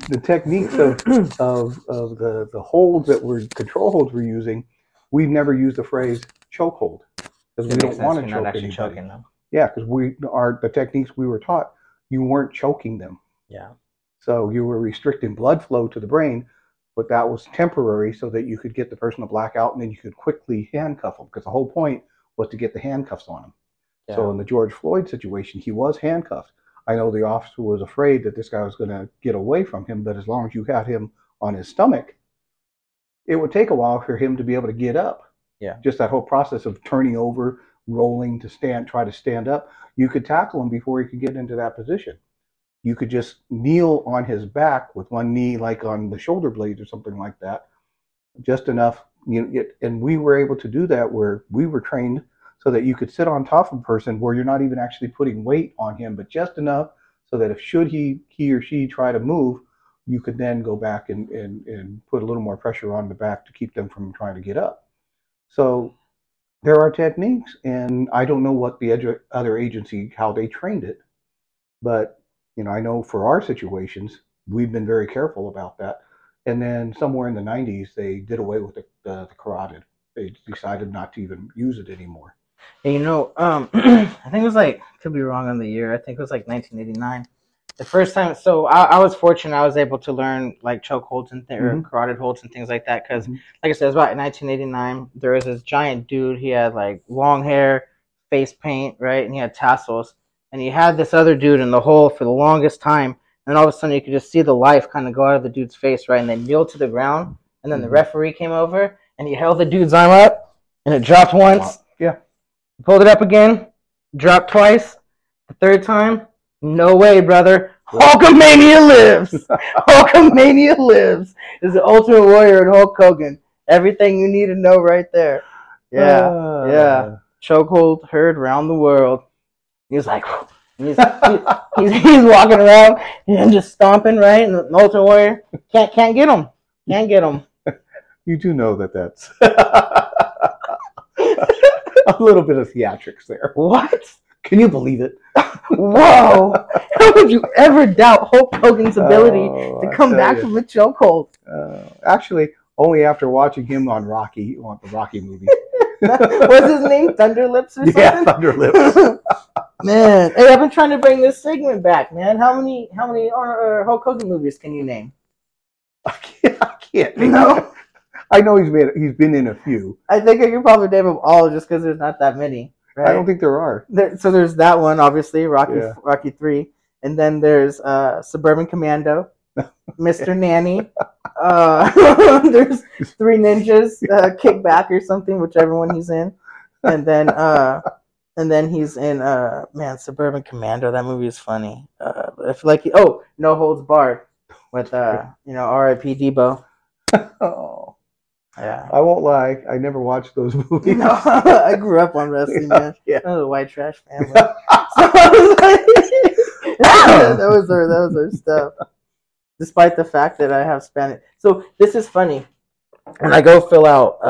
the techniques of the holds that control holds we're using, we've never used the phrase chokehold, because we don't want to choke anybody. Choking them. Yeah, because the techniques we were taught, you weren't choking them. Yeah. So you were restricting blood flow to the brain, but that was temporary so that you could get the person to black out, and then you could quickly handcuff them, because the whole point was to get the handcuffs on him. Yeah. So in the George Floyd situation, he was handcuffed. I know the officer was afraid that this guy was going to get away from him, but as long as you had him on his stomach, it would take a while for him to be able to get up. Yeah. Just that whole process of turning over, rolling to stand, try to stand up. You could tackle him before he could get into that position. You could just kneel on his back with one knee, like on the shoulder blades or something like that, just enough. You know, and we were able to do that, where we were trained so that you could sit on top of a person where you're not even actually putting weight on him, but just enough so that if should he or she try to move, you could then go back and put a little more pressure on the back to keep them from trying to get up. So there are techniques, and I don't know what the other agency, how they trained it, but you know, I know for our situations, we've been very careful about that. And then somewhere in the 90s, they did away with the carotid. They decided not to even use it anymore. And you know, I think it was like, could be wrong on the year. I think it was like 1989. The first time, so I was fortunate. I was able to learn like choke holds and carotid holds and things like that. Because like I said, it was about 1989. There was this giant dude. He had like long hair, face paint, right? And he had tassels. And you had this other dude in the hole for the longest time, and all of a sudden you could just see the life kind of go out of the dude's face, right? And they kneeled to the ground, and then the referee came over, and he held the dude's arm up, and it dropped once. Wow. Yeah. Pulled it up again, dropped twice, the third time, no way, brother. Hulkamania lives. Hulkamania lives is the Ultimate Warrior and Hulk Hogan. Everything you need to know right there. Yeah, yeah. Chokehold heard around the world. He was like, he's walking around and just stomping, right? And the Ultimate Warrior can't get him. Can't get him. You do know that that's a little bit of theatrics there. What? Can you believe it? Whoa! How would you ever doubt Hulk Hogan's ability to come back from the chokehold? Actually, only after watching him on Rocky, on the Rocky movie. What's his name? Thunderlips or something? Yeah, Thunderlips. Man, hey, I've been trying to bring this segment back, man. How many Hulk Hogan movies can you name? I can't. No. I know he's been in a few. I think I could probably name them all just because there's not that many. Right? I don't think there are. So there's that one, obviously, Rocky 3. And then there's Suburban Commando, Mr. Nanny. There's Three Ninjas, Kickback or something, whichever one he's in. And then he's in, man, Suburban Commando. That movie is funny. I feel like No Holds Barred with, R.I.P. Debo. Oh. Yeah. I won't lie. I never watched those movies. No, I grew up on wrestling, man. Yeah. That was a white trash family. So I was like, that was her stuff. Despite the fact that I have Spanish. So this is funny. When I go fill out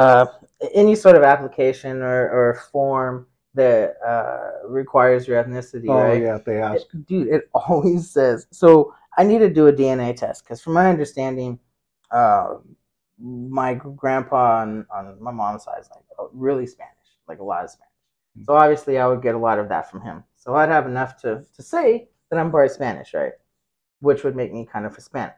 any sort of application or form that requires your ethnicity, right? Oh, yeah, they ask. It always says. So I need to do a DNA test because from my understanding, my grandpa on my mom's side is like really Spanish, like a lot of Spanish. So obviously I would get a lot of that from him. So I'd have enough to say that I'm part Spanish, right? Which would make me kind of Hispanic,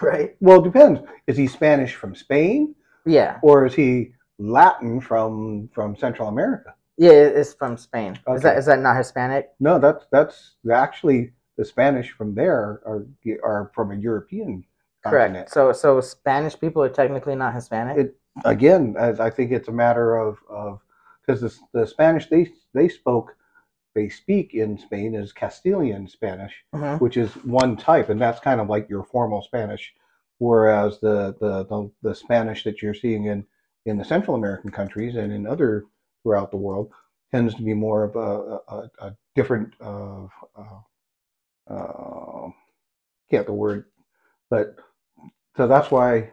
right? Well, it depends. Is he Spanish from Spain? Yeah. Or is he Latin from Central America? Yeah, it's from Spain. Okay. Is that not Hispanic? No, that's actually the Spanish from there are from a European continent. Correct. So Spanish people are technically not Hispanic? I think it's a matter of because the Spanish they speak in Spain is Castilian Spanish, which is one type, and that's kind of like your formal Spanish, whereas the Spanish that you're seeing in the Central American countries and in other throughout the world tends to be more of a different can't the word, but so that's why,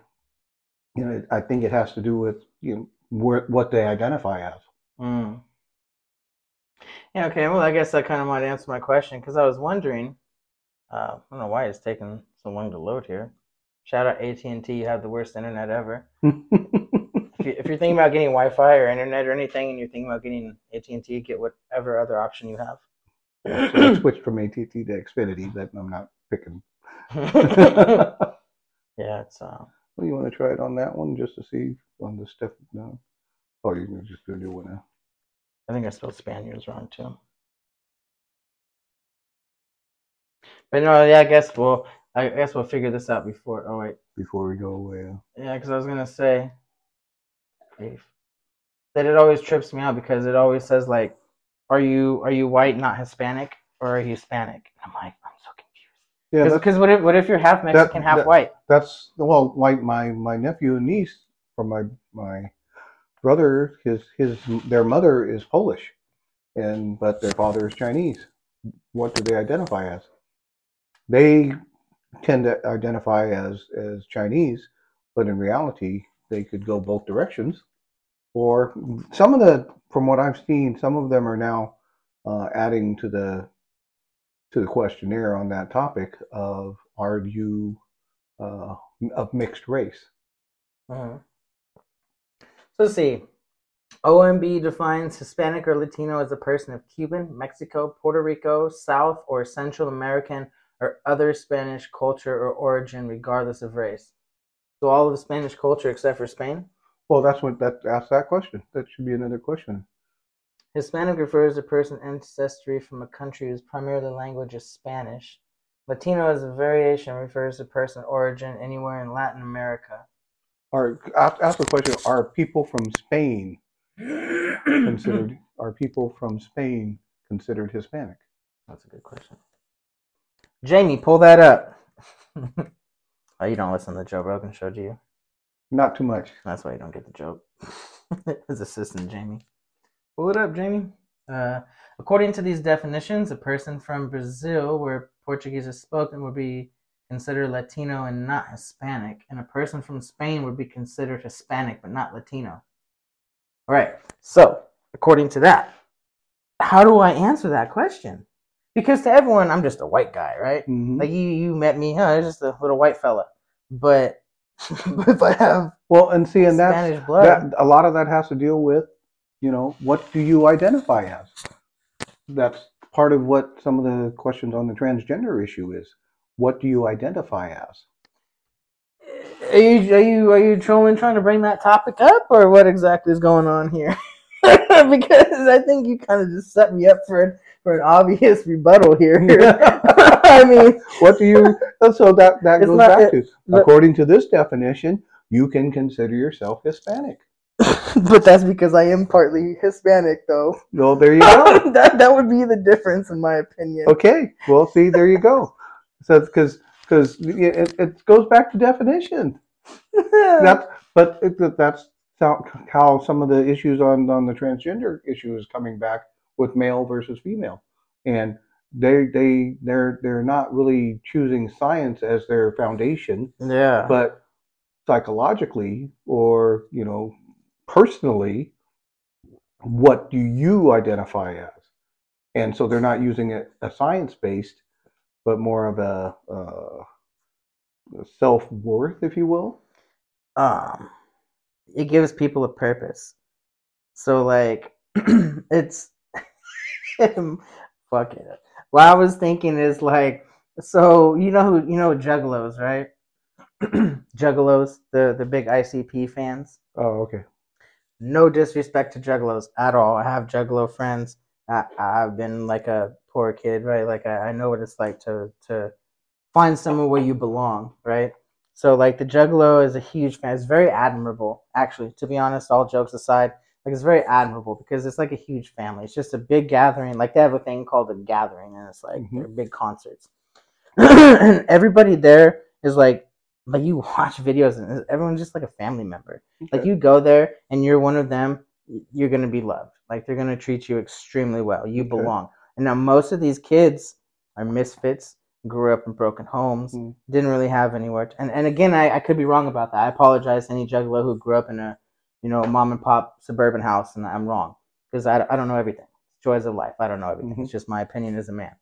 you know, I think it has to do with, you know, what they identify as. Mm. Yeah, okay. Well, I guess that kind of might answer my question because I was wondering. I don't know why it's taking so long to load here. Shout out AT&T. You have the worst internet ever. If you're thinking about getting Wi-Fi or internet or anything, and you're thinking about getting AT&T, get whatever other option you have. Yeah, so I switched from AT&T to Xfinity, but I'm not picking. Yeah, it's well, you want to try it on that one just to see on the stuff? No. Oh, you're gonna just do a new one now. I think I spelled Spaniards wrong too. But no, yeah, I guess we'll figure this out before. Oh wait. Before we go away. Yeah, because I was gonna say that it always trips me out because it always says like, are you white, not Hispanic, or are you Hispanic? And I'm like, I'm so confused. Yeah, because what if you're half Mexican, half white? That's like my nephew and niece from my brother. Their mother is Polish, but their father is Chinese. What do they identify as? They tend to identify as Chinese, but in reality, they could go both directions. Or from what I've seen, some of them are now adding to the questionnaire on that topic of, are you of mixed race? So let's see. OMB defines Hispanic or Latino as a person of Cuban, Mexico, Puerto Rico, South or Central American, or other Spanish culture or origin, regardless of race. So all of the Spanish culture except for Spain? Well, ask that question. That should be another question. Hispanic refers to person ancestry from a country whose primary language is Spanish. Latino as a variation refers to person origin anywhere in Latin America. Ask the question: are people from Spain considered? Are people from Spain considered Hispanic? That's a good question. Jamie, pull that up. Oh, you don't listen to the Joe Rogan show, do you? Not too much. That's why you don't get the joke. His assistant, Jamie. Pull it up, Jamie. According to these definitions, a person from Brazil, where Portuguese is spoken, would be considered Latino and not Hispanic. And a person from Spain would be considered Hispanic, but not Latino. All right. So, according to that, how do I answer that question? Because to everyone, I'm just a white guy, right? Mm-hmm. Like, you met me, huh? Just a little white fella. But if I have and Spanish blood. A lot of that has to deal with, you know, what do you identify as? That's part of what some of the questions on the transgender issue is. What do you identify as? Are you trying to bring that topic up, or what exactly is going on here? Because I think you kind of just set me up for an obvious rebuttal here. I mean, what do you? So that goes back to, according to this definition, you can consider yourself Hispanic. But that's because I am partly Hispanic, though. Well, there you go. That would be the difference, in my opinion. Okay. Well, see, there you go. So because it goes back to definition. That's how some of the issues on the transgender issue is coming back with male versus female, and they're not really choosing science as their foundation, but psychologically, or you know, personally, what do you identify as? And so they're not using it a science based, but more of a self-worth, if you will. It gives people a purpose. So, like, it's... fuck it. What I was thinking is, like, so, you know Juggalos, right? Juggalos, the big ICP fans. Oh, okay. No disrespect to Juggalos at all. I have Juggalo friends. I've been, like, a poor kid, right? Like, I know what it's like to find somewhere where you belong, right? So, like, the Juggalo is a huge fan. It's very admirable, actually. To be honest, all jokes aside, like, it's very admirable because it's like a huge family. It's just a big gathering. Like, they have a thing called a gathering, and it's like they're big concerts. And everybody there is like you watch videos, and everyone's just like a family member. Okay. Like, you go there, and you're one of them, you're going to be loved. Like, they're going to treat you extremely well. You belong. And now most of these kids are misfits. Grew up in broken homes, didn't really have anywhere to, and again, I could be wrong about that. I apologize to any Juggalo who grew up in a, you know, mom and pop suburban house, and I'm wrong, because I don't know everything. Joys of life, I don't know everything. It's just my opinion as a man.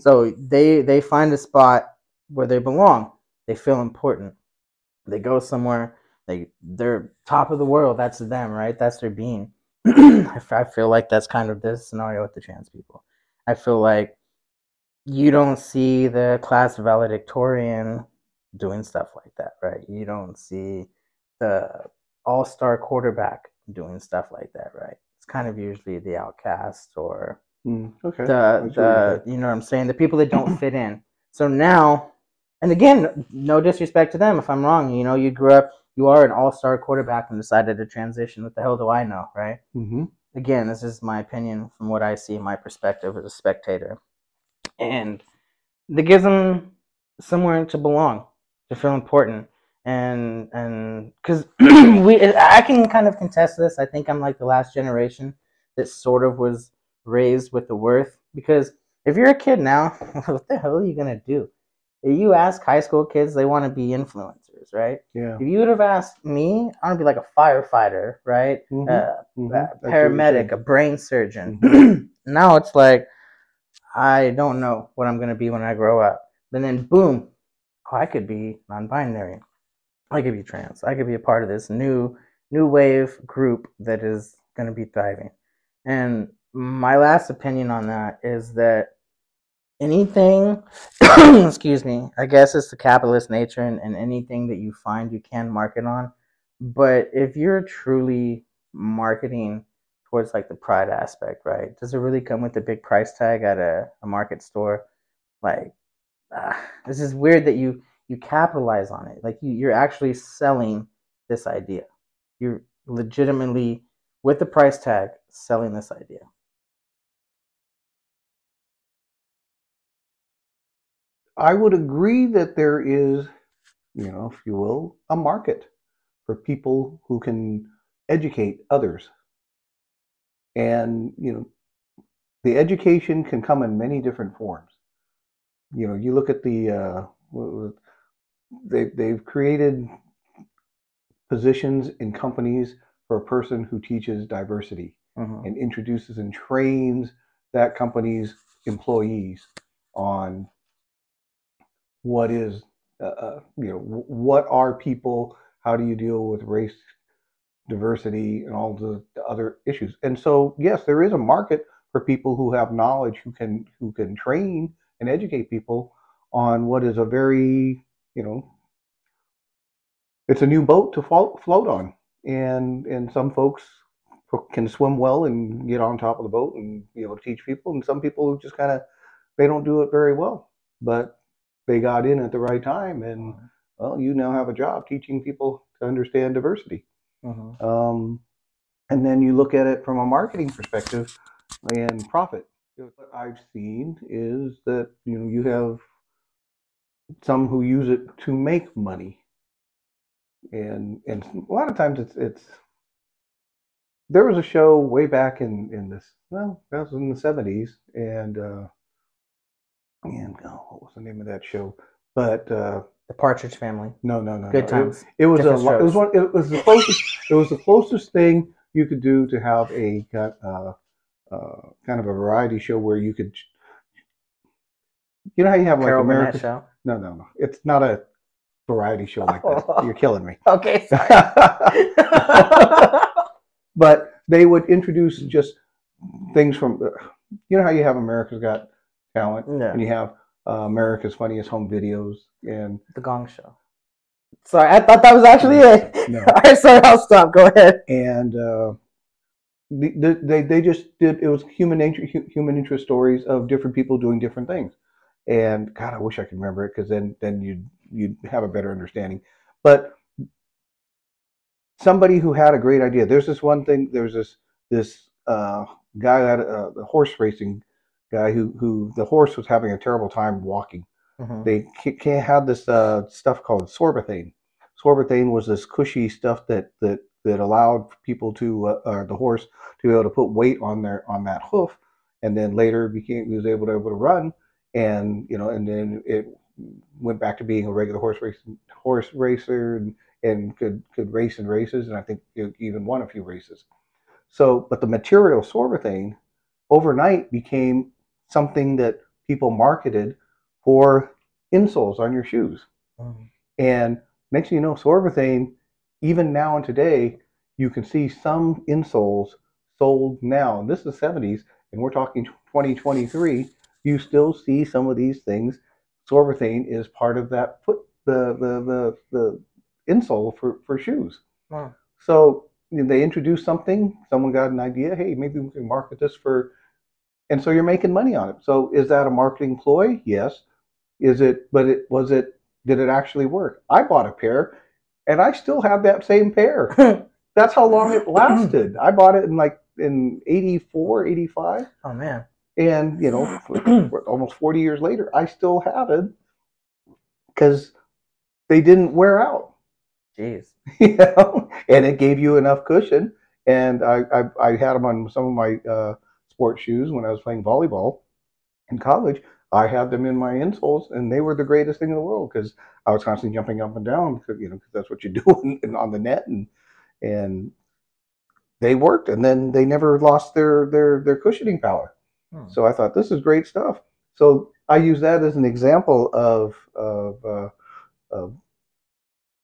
So they find a spot where they belong. They feel important. They go somewhere. They're top of the world. That's them, right? That's their being. I feel like that's kind of this scenario with the trans people. I feel like you don't see the class valedictorian doing stuff like that, right? You don't see the all-star quarterback doing stuff like that, right? It's kind of usually the outcast or you know what I'm saying? The people that don't fit in. So now, and again, no disrespect to them if I'm wrong. You know, you grew up, you are an all-star quarterback and decided to transition. What the hell do I know, right? Again, this is my opinion from what I see, my perspective as a spectator. And that gives them somewhere to belong, to feel important, and because I can kind of contest this. I think I'm like the last generation that sort of was raised with the worth. Because if you're a kid now, what the hell are you gonna do? If you ask high school kids, they want to be influencers, right? Yeah. If you would have asked me, I want to be like a firefighter, right? A paramedic, a brain surgeon. Now it's like, I don't know what I'm going to be when I grow up. And then, boom, I could be non-binary. I could be trans. I could be a part of this new wave group that is going to be thriving. And my last opinion on that is that anything, excuse me, I guess it's the capitalist nature and anything that you find you can market on. But if you're truly marketing towards like the pride aspect, right? Does it really come with a big price tag at a market store? Like, this is weird that you capitalize on it. Like, you're actually selling this idea. You're legitimately, with the price tag, selling this idea. I would agree that there is, you know, if you will, a market for people who can educate others. And, you know, the education can come in many different forms. You know, you look at the, they've created positions in companies for a person who teaches diversity and introduces and trains that company's employees on what is, you know, what are people, how do you deal with race, diversity, and all the other issues. And so, yes, there is a market for people who have knowledge, who can train and educate people on what is a very, you know, it's a new boat to float on. And some folks can swim well and get on top of the boat and, you know, teach people. And some people just kind of, they don't do it very well, but they got in at the right time. And, well, you now have a job teaching people to understand diversity. And then you look at it from a marketing perspective and profit. What I've seen is that, you know, you have some who use it to make money. And a lot of times it's there was a show way back that was in the 70s, and what was the name of that show? But The Partridge Family. No. Good times. It was the closest thing you could do to have a kind of a variety show where you could, you know how you have like American show. No. It's not a variety show like that. You're killing me. Okay, sorry. But they would introduce just things from, you know how you have America's Got Talent, and you have America's Funniest Home Videos and The Gong Show. Sorry, I thought that was actually it. No. All right, sorry, I'll stop. Go ahead. And they just did, it was human interest stories of different people doing different things. And God, I wish I could remember it, because then you'd have a better understanding. But somebody who had a great idea. There's this one thing. There's this guy that the horse racing guy who the horse was having a terrible time walking. They had this stuff called Sorbothane. Sorbothane was this cushy stuff that allowed people to the horse to be able to put weight on that hoof, and then later was able to run. And, you know, and then it went back to being a regular horse racer and could race in races. And I think it even won a few races. So, but the material Sorbothane overnight became something that people marketed for insoles on your shoes. And next thing you know, Sorbothane, even now and today, you can see some insoles sold now. And this is the 70s, and we're talking 2023. You still see some of these things. Sorbothane is part of that the insole for shoes. Wow. So they introduce something. Someone got an idea. Hey, maybe we can market this for, and so you're making money on it. So is that a marketing ploy? Yes. Is it? But it was it. Did it actually work? I bought a pair, and I still have that same pair. That's how long it lasted. I bought it in 84, 85. Oh man. And, you know, almost 40 years later, I still have it because they didn't wear out. Jeez. You know? And it gave you enough cushion. And I had them on some of my sports shoes when I was playing volleyball in college. I had them in my insoles, and they were the greatest thing in the world because I was constantly jumping up and down, you know, because that's what you do on the net. And they worked, and then they never lost their cushioning power. So I thought, this is great stuff. So I use that as an example of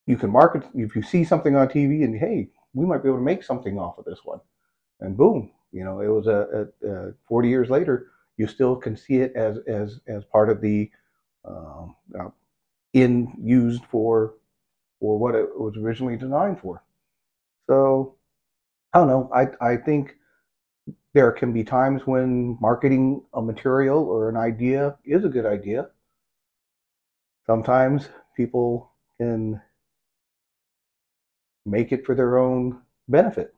you can market, if you see something on TV and, hey, we might be able to make something off of this one. And boom, you know, it was 40 years later, you still can see it as part of the used for what it was originally designed for. So I don't know. I think there can be times when marketing a material or an idea is a good idea. Sometimes people can make it for their own benefit.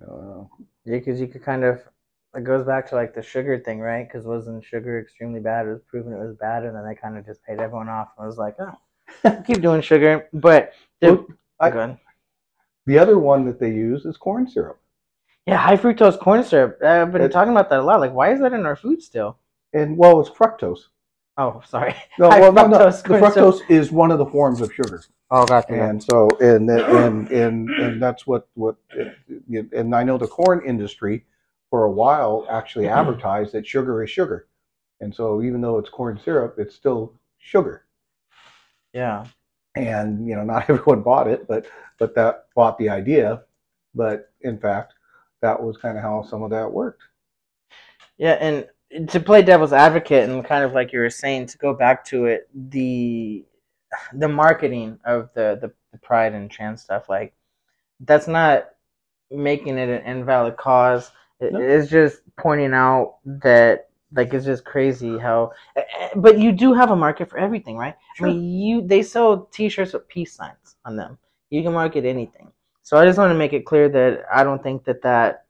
Yeah, because you could kind of it goes back to like the sugar thing, right? Because wasn't sugar extremely bad? It was proven it was bad, and then they kind of just paid everyone off and was like, oh, keep doing sugar. But the other one that they use is corn syrup. Yeah, high fructose corn syrup. I've been talking about that a lot. Like, why is that in our food still? And well, it's fructose. Oh, sorry. No, well, no, no. The fructose is one of the forms of sugar. Oh, gotcha. And so, and that's what. And I know the corn industry for a while actually advertised that sugar is sugar, and so even though it's corn syrup, it's still sugar. Yeah. And you know, not everyone bought it, but that bought the idea. But in fact, that was kind of how some of that worked. Yeah, and to play devil's advocate and kind of like you were saying, to go back to it, the marketing of the pride and trans stuff, like that's not making it an invalid cause. It's just pointing out that like it's just crazy how, but you do have a market for everything, right? Sure. I mean, they sell T-shirts with peace signs on them. You can market anything. So I just want to make it clear that I don't think that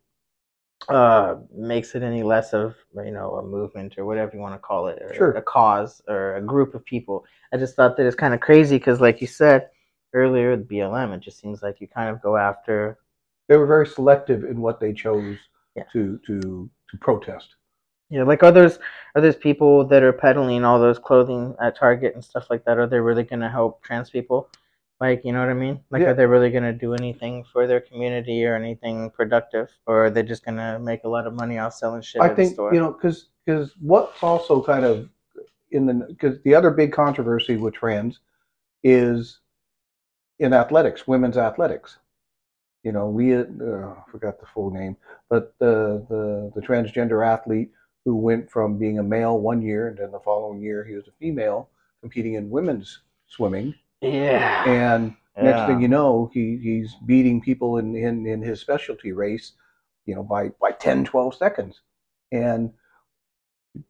makes it any less of, you know, a movement or whatever you want to call it, or sure, a cause or a group of people. I just thought that it's kind of crazy because, like you said earlier, with BLM, it just seems like you kind of go after. They were very selective in what they chose to protest. Yeah, like are those people that are peddling all those clothing at Target and stuff like that? Are they really going to help trans people? Like, you know what I mean? Like, Are they really going to do anything for their community or anything productive? Or are they just going to make a lot of money off selling shit at the store? You know, because what's also kind of because the other big controversy with trans is in athletics, women's athletics. You know, we I forgot the full name, but the transgender athlete who went from being a male one year and then the following year he was a female competing in women's swimming. Yeah. And next thing you know, he's beating people in his specialty race, you know, by 10, 12 seconds. And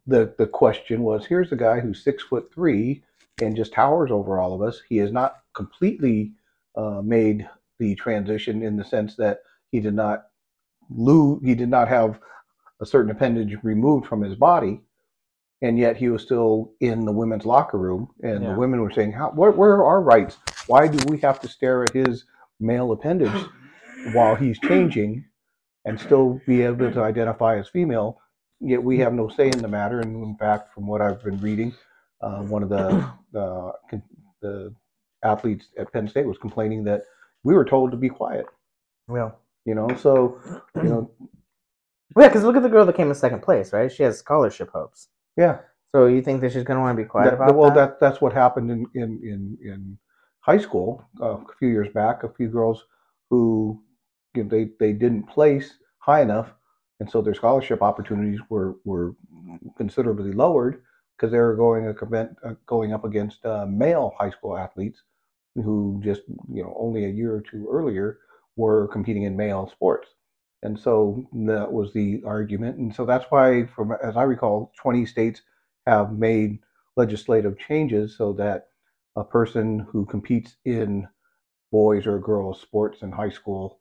the question was, here's the guy who's 6'3" and just towers over all of us. He has not completely made the transition in the sense that he did not have a certain appendage removed from his body. And yet he was still in the women's locker room, and the women were saying, where are our rights? Why do we have to stare at his male appendage while he's changing and still be able to identify as female, yet we have no say in the matter? And in fact, from what I've been reading, one of the athletes at Penn State was complaining that we were told to be quiet. Yeah. You know, so, you know. Yeah, because look at the girl that came in second place, right? She has scholarship hopes. Yeah. So you think that she's going to want to be quiet about that? Well, that's what happened in high school a few years back. A few girls who, you know, they didn't place high enough, and so their scholarship opportunities were considerably lowered because they were going up against male high school athletes who just, you know, only a year or two earlier were competing in male sports. And so that was the argument. And so that's why, from as I recall, 20 states have made legislative changes so that a person who competes in boys or girls sports in high school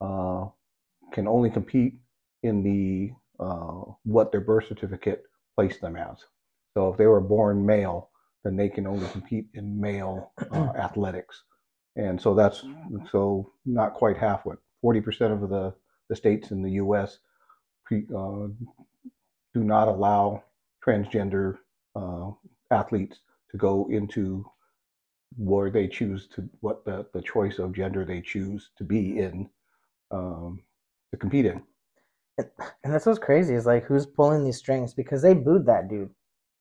can only compete in the what their birth certificate placed them as. So if they were born male, then they can only compete in male athletics. And so that's not quite half, what, 40% of the states in the U.S. Do not allow transgender athletes to go into where they choose to, what the choice of gender they choose to be in, to compete in. And that's what's crazy is like, who's pulling these strings? Because they booed that dude.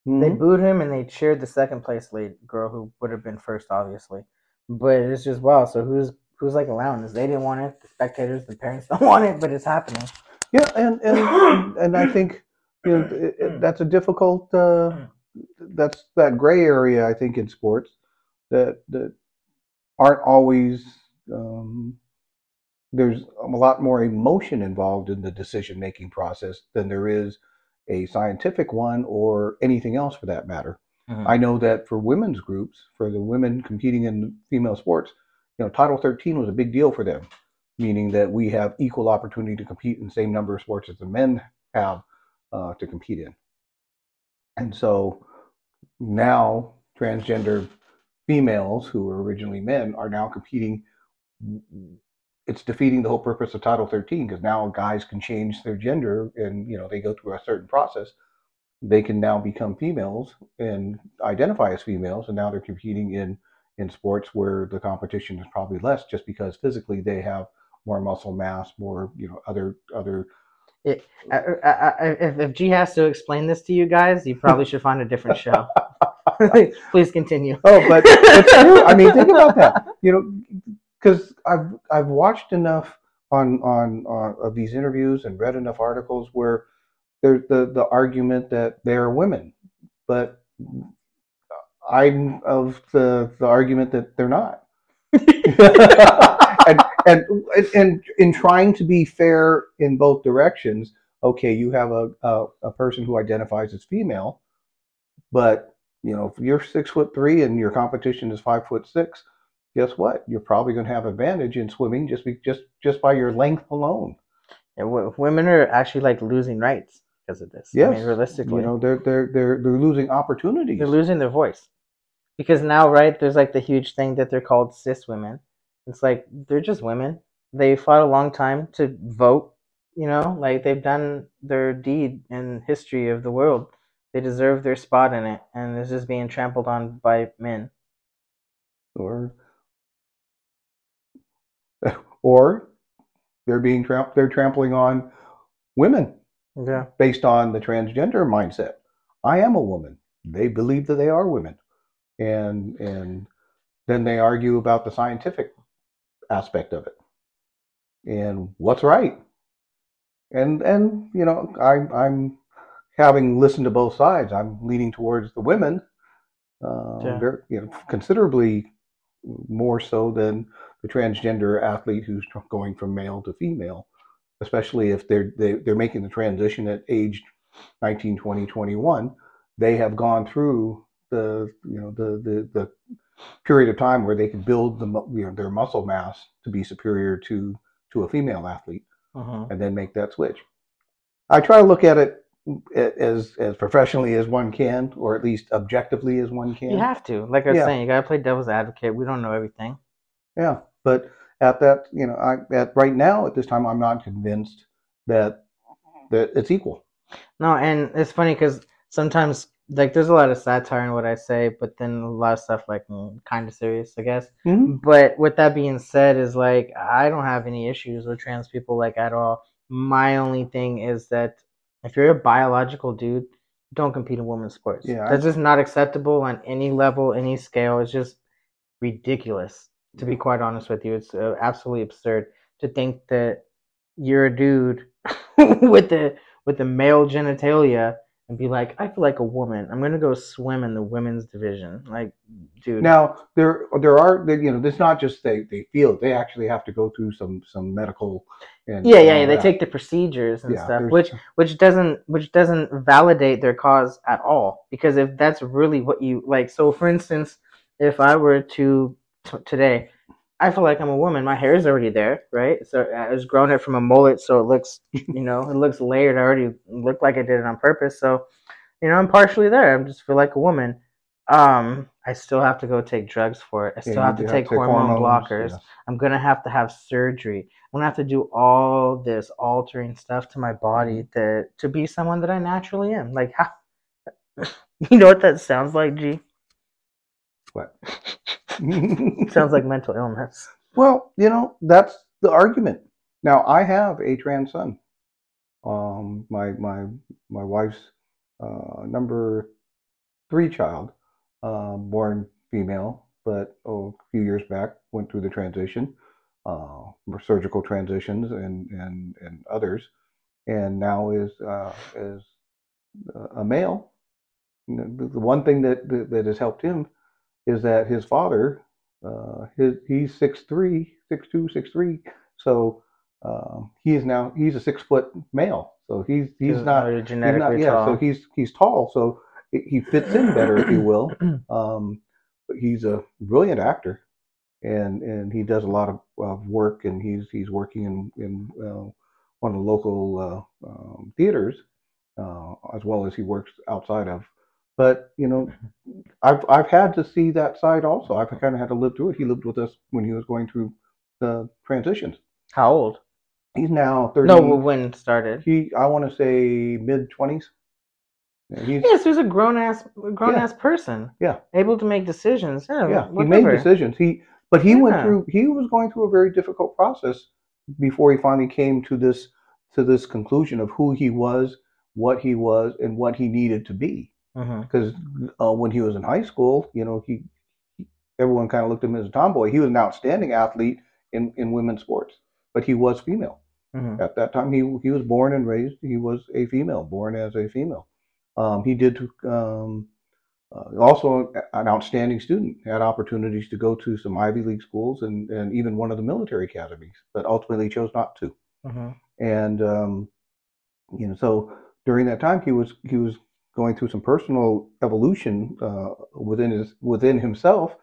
Mm-hmm. They booed him and they cheered the second place lady girl who would have been first, obviously. But it's just, wow, so who's like allowing this? They didn't want it. The spectators, the parents don't want it, but it's happening. Yeah, and I think, you know, that's a difficult that's that gray area, I think, in sports that aren't always there's a lot more emotion involved in the decision making process than there is a scientific one or anything else for that matter. Mm-hmm. I know that for women's groups, for the women competing in female sports, you know, Title XIII was a big deal for them, meaning that we have equal opportunity to compete in the same number of sports as the men have to compete in. And so now transgender females who were originally men are now competing. It's defeating the whole purpose of Title 13 because now guys can change their gender and, you know, they go through a certain process. They can now become females and identify as females, and now they're competing in sports where the competition is probably less just because physically they have more muscle mass, more, you know, other. If G has to explain this to you guys, you probably should find a different show. Please continue. Oh, but it's true. I mean, think about that. You know, because I've watched enough on of these interviews and read enough articles where there's the argument that they're women, but I'm of the argument that they're not. And in trying to be fair in both directions, okay, you have a person who identifies as female, but you know, if you're 6'3" and your competition is 5'6", guess what? You're probably going to have advantage in swimming just by your length alone. And women are actually like losing rights because of this. Yes. I mean, realistically, you know, they're losing opportunities. They're losing their voice because now, right? There's like the huge thing that they're called cis women. It's like, they're just women. They fought a long time to vote, you know, like they've done their deed in history of the world. They deserve their spot in it. And it's just being trampled on by men. Or they're being trampling on women. Yeah. Based on the transgender mindset. I am a woman. They believe that they are women. And then they argue about the scientific aspect of it and what's right, and you know, I'm having listened to both sides, I'm leaning towards the women very, you know, considerably more so than the transgender athlete who's going from male to female, especially if they're making the transition at age 19 20 21. They have gone through the, you know, the period of time where they could build the, you know, their muscle mass to be superior to a female athlete, and then make that switch. I try to look at it as professionally as one can, or at least objectively as one can. You have to, like I was saying, you gotta play devil's advocate. We don't know everything. Yeah, but at that, you know, right now at this time, I'm not convinced that it's equal. No, and it's funny because sometimes, like, there's a lot of satire in what I say, but then a lot of stuff, like, kind of serious, I guess. Mm-hmm. But with that being said is, like, I don't have any issues with trans people, like, at all. My only thing is that if you're a biological dude, don't compete in women's sports. Yeah, that's just not acceptable on any level, any scale. It's just ridiculous, to be quite honest with you. It's absolutely absurd to think that you're a dude with the male genitalia and be like, I feel like a woman. I'm gonna go swim in the women's division. Like, dude. Now there are, you know, it's not just they feel it. They actually have to go through some medical. And yeah. They take the procedures and stuff, which doesn't validate their cause at all. Because if that's really what you like, so for instance, if I were to today, I feel like I'm a woman. My hair is already there, right? So I was growing it from a mullet, so it looks, you know, it looks layered. I already looked like I did it on purpose. So, you know, I'm partially there. I just feel like a woman. I still have to go take drugs for it. I still have to take hormone blockers. Yeah. I'm going to have surgery. I'm going to have to do all this altering stuff to my body to be someone that I naturally am. Like, how? You know what that sounds like, G? What? Sounds like mental illness. Well, you know, that's the argument. Now, I have a trans son. My wife's number 3 child, born female, but a few years back went through the transition, surgical transitions and others, and now is a male. The one thing that has helped him is that his father, he's 6'3", 6'2", 6'3", so he's a 6-foot male, so he's not genetically tall. So he's tall, so he fits in better, if you will. But he's a brilliant actor, and he does a lot of work, and he's working in one of the local theaters, as well as he works outside of. But, you know, I've had to see that side also. I've kind of had to live through it. He lived with us when he was going through the transitions. How old? He's now 30. No, when it started. I want to say mid-20s. Yes, he was a grown ass person. Yeah, able to make decisions. Yeah, whatever. He made decisions. He was going through a very difficult process before he finally came to this conclusion of who he was, and what he needed to be. Because when he was in high school, you know, everyone kind of looked at him as a tomboy. He was an outstanding athlete in women's sports, but he was female at that time. He was born and raised. He was a female, born as a female. He did also an outstanding student, had opportunities to go to some Ivy League schools and even one of the military academies, but ultimately chose not to. And, you know, so during that time, he was going through some personal evolution within himself,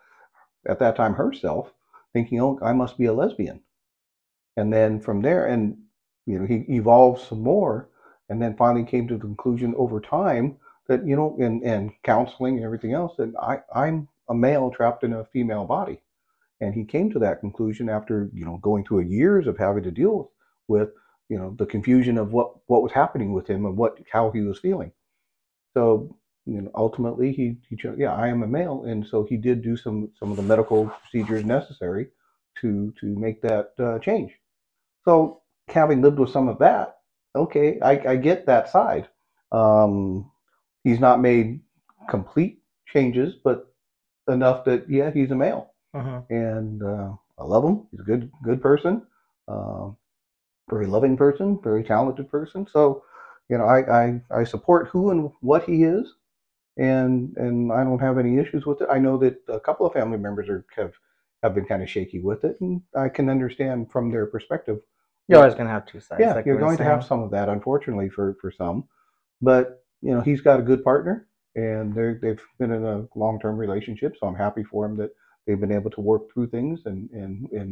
at that time herself, thinking, oh, I must be a lesbian. And then from there, and, you know, he evolved some more. And then finally came to the conclusion over time that, you know, and counseling and everything else, that I'm a male trapped in a female body. And he came to that conclusion after, you know, going through years of having to deal with, you know, the confusion of what was happening with him and how he was feeling. So, you know, ultimately he chose, yeah, I am a male. And so he did do some of the medical procedures necessary to make that change. So having lived with some of that, okay, I get that side. He's not made complete changes, but enough that, yeah, he's a male. And I love him. He's a good person, very loving person, very talented person. So, you know, I support who and what he is, and I don't have any issues with it. I know that a couple of family members have been kind of shaky with it, and I can understand from their perspective. You're always going to have two sides. Yeah, like you're going to have some of that, unfortunately, for some. But, you know, he's got a good partner, and they've been in a long-term relationship, so I'm happy for him that they've been able to work through things and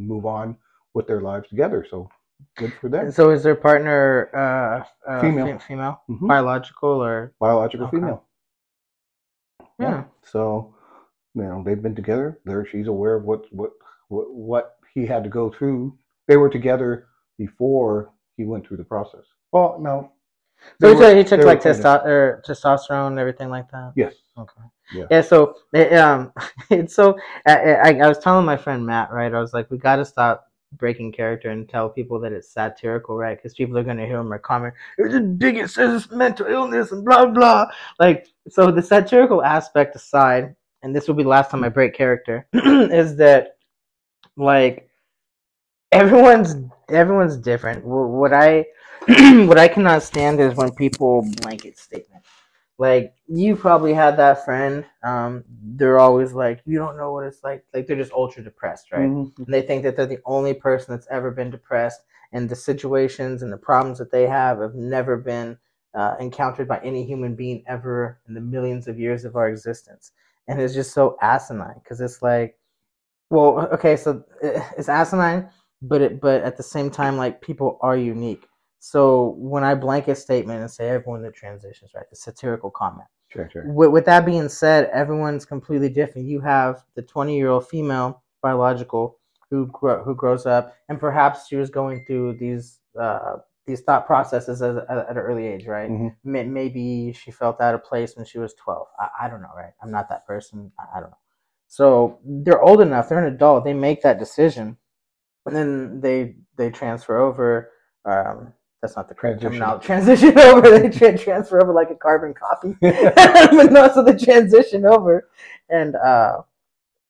move on with their lives together. So good for them. So is their partner female? Female? Biological or? Biological female. Yeah. So, you know, they've been together. She's aware of what he had to go through. They were together before he went through the process. Well, no. So he took like testosterone and everything like that? Yes. Okay. Yeah, so it's so I was telling my friend Matt, right? I was like, we got to stop breaking character and tell people that it's satirical, right? Because people are going to hear him or comment, it's a biggest mental illness and blah, blah. Like, so the satirical aspect aside, and this will be the last time I break character, is that, like, everyone's different. What I cannot stand is when people blanket statement. Like, you probably had that friend. They're always like, you don't know what it's like. Like, they're just ultra depressed, right? And they think that they're the only person that's ever been depressed, and the situations and the problems that they have never been encountered by any human being ever in the millions of years of our existence. And it's just so asinine, because it's like, well, okay, so it's asinine. But at the same time, like, people are unique. So when I blanket statement and say everyone that transitions, right, the satirical comment. Sure. With that being said, everyone's completely different. You have the 20-year-old female biological who grows up, and perhaps she was going through these thought processes at an early age, right? Maybe she felt out of place when she was 12. I don't know, right? I'm not that person. I don't know. So they're old enough. They're an adult. They make that decision. And then they transfer over. That's not the correct terminology. Transition over. They transfer over like a carbon copy. But no, so they transition over. And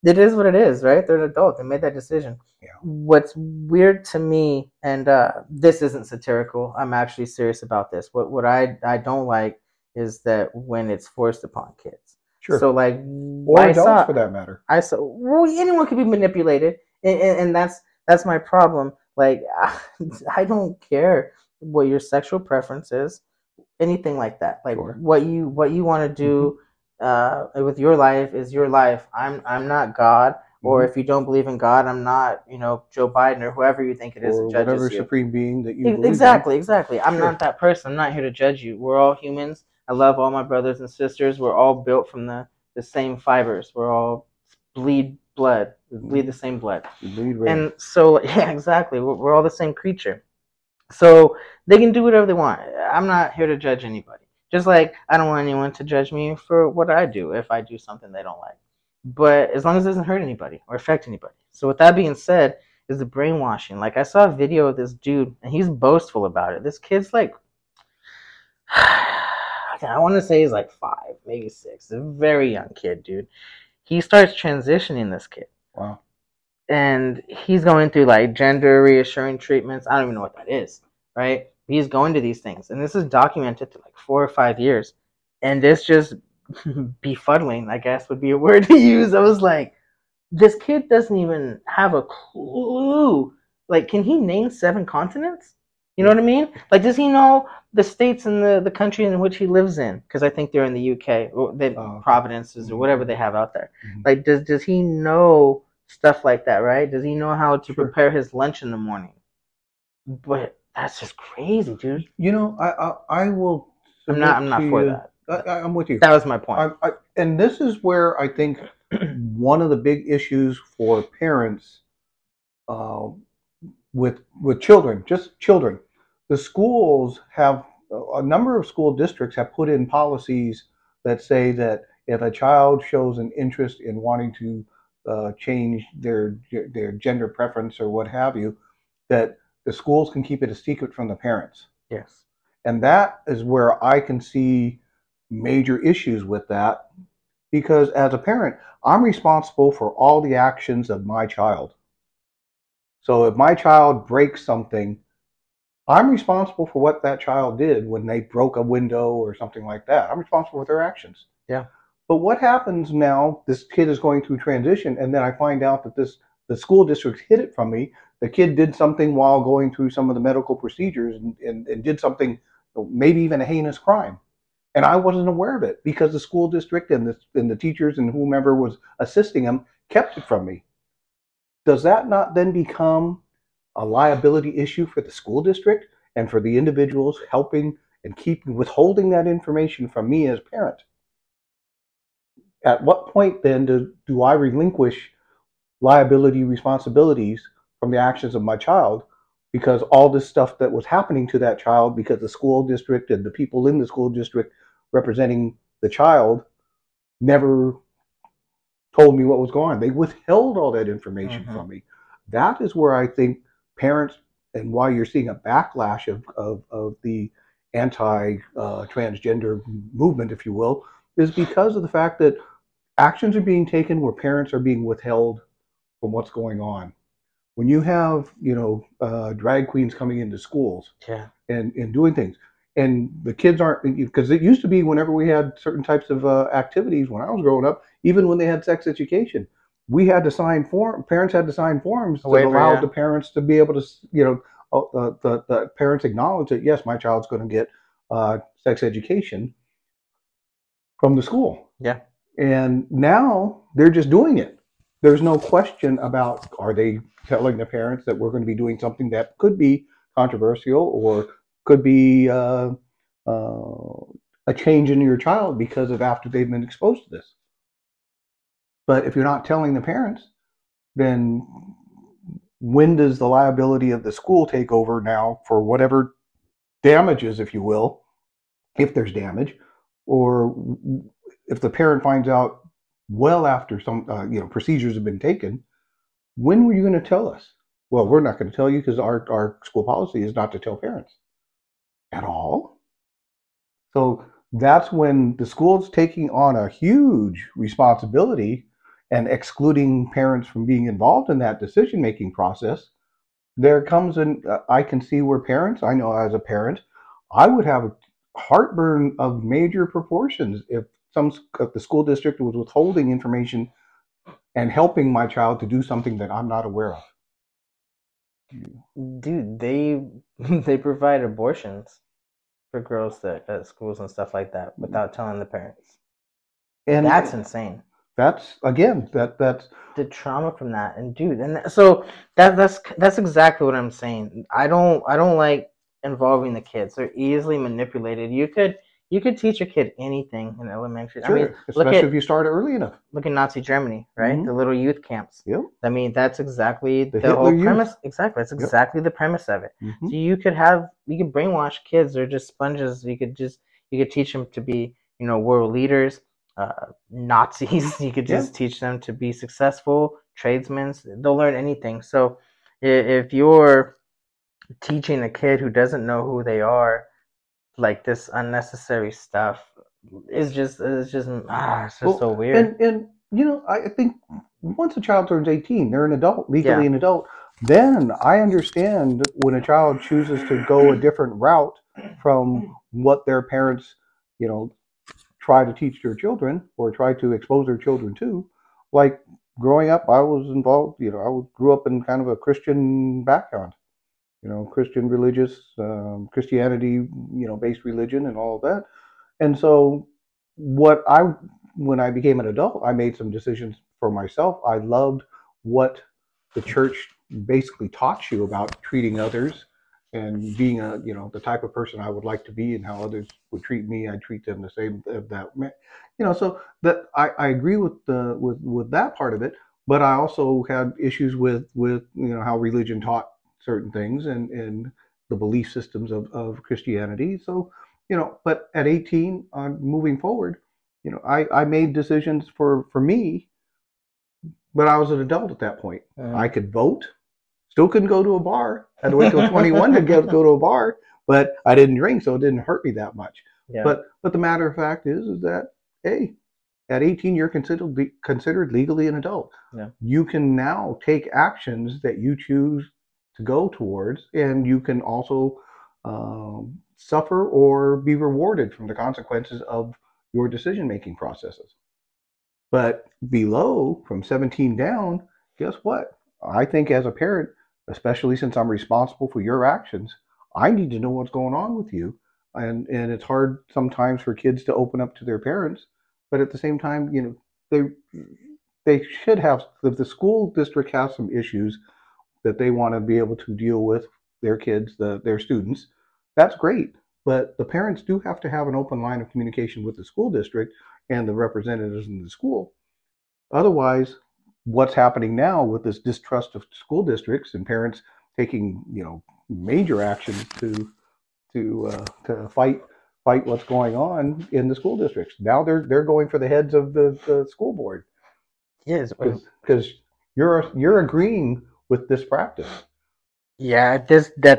it is what it is, right? They're an adult. They made that decision. Yeah. What's weird to me, and this isn't satirical. I'm actually serious about this. What I don't like is that when it's forced upon kids. Sure. So, like, or adults, for that matter. Well, anyone can be manipulated. And that's my problem. Like, I don't care what your sexual preference is, anything like that. Like, sure. What you want to do with your life is your life. I'm not God. Or if you don't believe in God, I'm not, you know, Joe Biden or whoever you think it is that judges you. Or whatever supreme being that you believe in. Exactly. I'm not that person. I'm not here to judge you. We're all humans. I love all my brothers and sisters. We're all built from the same fibers. We're all bleed the same blood. And so, yeah, exactly. We're all the same creature. So they can do whatever they want. I'm not here to judge anybody. Just like I don't want anyone to judge me for what I do if I do something they don't like. But as long as it doesn't hurt anybody or affect anybody. So with that being said, is the brainwashing. Like I saw a video of this dude, and he's boastful about it. This kid's like, I want to say he's like 5, maybe 6. A very young kid, dude. He starts transitioning, this kid. Wow. And he's going through like gender reassuring treatments. I don't even know what that is, right? He's going to these things. And this is documented through like 4 or 5 years. And it's just befuddling, I guess would be a word to use. I was like, this kid doesn't even have a clue. Like, can he name 7 continents? You know what I mean? Like, does he know the states and the country in which he lives in? Because I think they're in the UK, or Providences or whatever they have out there. Like, does he know stuff like that, right? Does he know how to prepare his lunch in the morning? But that's just crazy, dude. You know, I will... I'm not for that. I'm with you. That was my point. And this is where I think one of the big issues for parents with children, just children, the schools have, a number of school districts have put in policies that say that if a child shows an interest in wanting to change their gender preference or what have you, that the schools can keep it a secret from the parents. Yes. And that is where I can see major issues with that, because as a parent, I'm responsible for all the actions of my child. So if my child breaks something, I'm responsible for what that child did when they broke a window or something like that. I'm responsible for their actions. Yeah. But what happens now, this kid is going through transition, and then I find out that the school district hid it from me. The kid did something while going through some of the medical procedures and did something, maybe even a heinous crime. And I wasn't aware of it because the school district and the teachers and whomever was assisting him kept it from me. Does that not then become a liability issue for the school district and for the individuals helping and withholding that information from me as parent? At what point then do I relinquish liability responsibilities from the actions of my child? Because all this stuff that was happening to that child, because the school district and the people in the school district representing the child never told me what was going on. They withheld all that information from me. That is where I think parents, and why you're seeing a backlash of the anti-transgender movement, if you will, is because of the fact that actions are being taken where parents are being withheld from what's going on. When you have, drag queens coming into schools and doing things, and the kids aren't, because it used to be whenever we had certain types of activities when I was growing up, even when they had sex education, we had to sign forms. Parents had to sign forms that allowed the parents to be able to, the parents acknowledge that yes, my child's going to get sex education from the school. Yeah, and now they're just doing it. There's no question about, are they telling the parents that we're going to be doing something that could be controversial or could be a change in your child because of after they've been exposed to this. But if you're not telling the parents, then when does the liability of the school take over now for whatever damages, if you will, if there's damage, or if the parent finds out well after some procedures have been taken? When were you going to tell us? Well, we're not going to tell you because our school policy is not to tell parents at all. So that's when the school's taking on a huge responsibility and excluding parents from being involved in that decision-making process. There comes I can see where parents, I know as a parent, I would have a heartburn of major proportions if the school district was withholding information and helping my child to do something that I'm not aware of. Dude, they provide abortions for girls at schools and stuff like that without telling the parents. And that's insane. That's again that's the trauma from that, and dude, and so that's exactly what I'm saying. I don't like involving the kids. They're easily manipulated. You could teach a kid anything in elementary. Sure. I mean, especially if you start early enough. Look at Nazi Germany, right? Mm-hmm. The little youth camps. Yep. I mean, that's exactly the whole premise. Exactly. That's exactly the premise of it. Mm-hmm. So you could brainwash kids. They're just sponges. You could teach them to be, world leaders, Nazis. You could just teach them to be successful tradesmen. They'll learn anything. So if you're teaching a kid who doesn't know who they are, like, this unnecessary stuff is just so weird. And I think once a child turns 18, they're an adult, legally an adult. Then I understand when a child chooses to go a different route from what their parents, try to teach their children or try to expose their children to. Like, growing up, I was involved, I grew up in kind of a Christian background. Christian religious, Christianity, based religion and all of that. And so when I became an adult, I made some decisions for myself. I loved what the church basically taught you about treating others and being the type of person I would like to be, and how others would treat me, I treat them the same, so that I agree with that part of it, but I also had issues with how religion taught certain things and the belief systems of Christianity. So, but at 18 on moving forward, I made decisions for me, but I was an adult at that point. I could vote, still couldn't go to a bar. I had to wait till 21 to go to a bar, but I didn't drink, so it didn't hurt me that much. Yeah. But the matter of fact is that, hey, at 18, you're considered legally an adult. Yeah. You can now take actions that you choose to go towards, and you can also suffer or be rewarded from the consequences of your decision-making processes. But below, from 17 down, guess what? I think as a parent, especially since I'm responsible for your actions, I need to know what's going on with you. And it's hard sometimes for kids to open up to their parents, but at the same time, they should have, the school district has some issues that they want to be able to deal with their kids, their students. That's great. But the parents do have to have an open line of communication with the school district and the representatives in the school. Otherwise, what's happening now with this distrust of school districts and parents taking, major actions to fight what's going on in the school districts. Now they're going for the heads of the school board. Yes, because you're agreeing with this practice. Yeah, at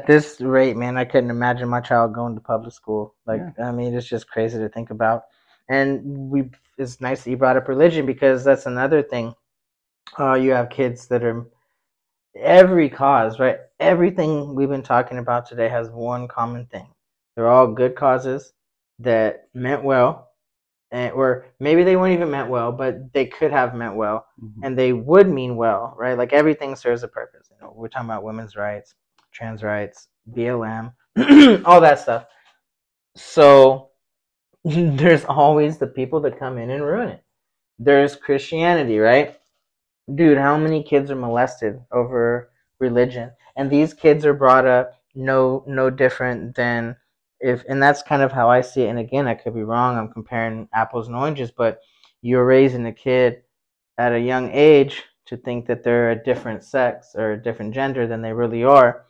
this rate, man, I couldn't imagine my child going to public school. Like, yeah. I mean, it's just crazy to think about. And it's nice that you brought up religion, because that's another thing. You have kids that are every cause, right? Everything we've been talking about today has one common thing. They're all good causes that meant well, or maybe they weren't even meant well, but they could have meant well, mm-hmm. and they would mean well, right? Like, everything serves a purpose. We're talking about women's rights, trans rights, BLM, all that stuff. So there's always the people that come in and ruin it. There's Christianity, right? Dude, how many kids are molested over religion? And these kids are brought up no different than... And that's kind of how I see it. And again, I could be wrong. I'm comparing apples and oranges, but you're raising a kid at a young age to think that they're a different sex or a different gender than they really are.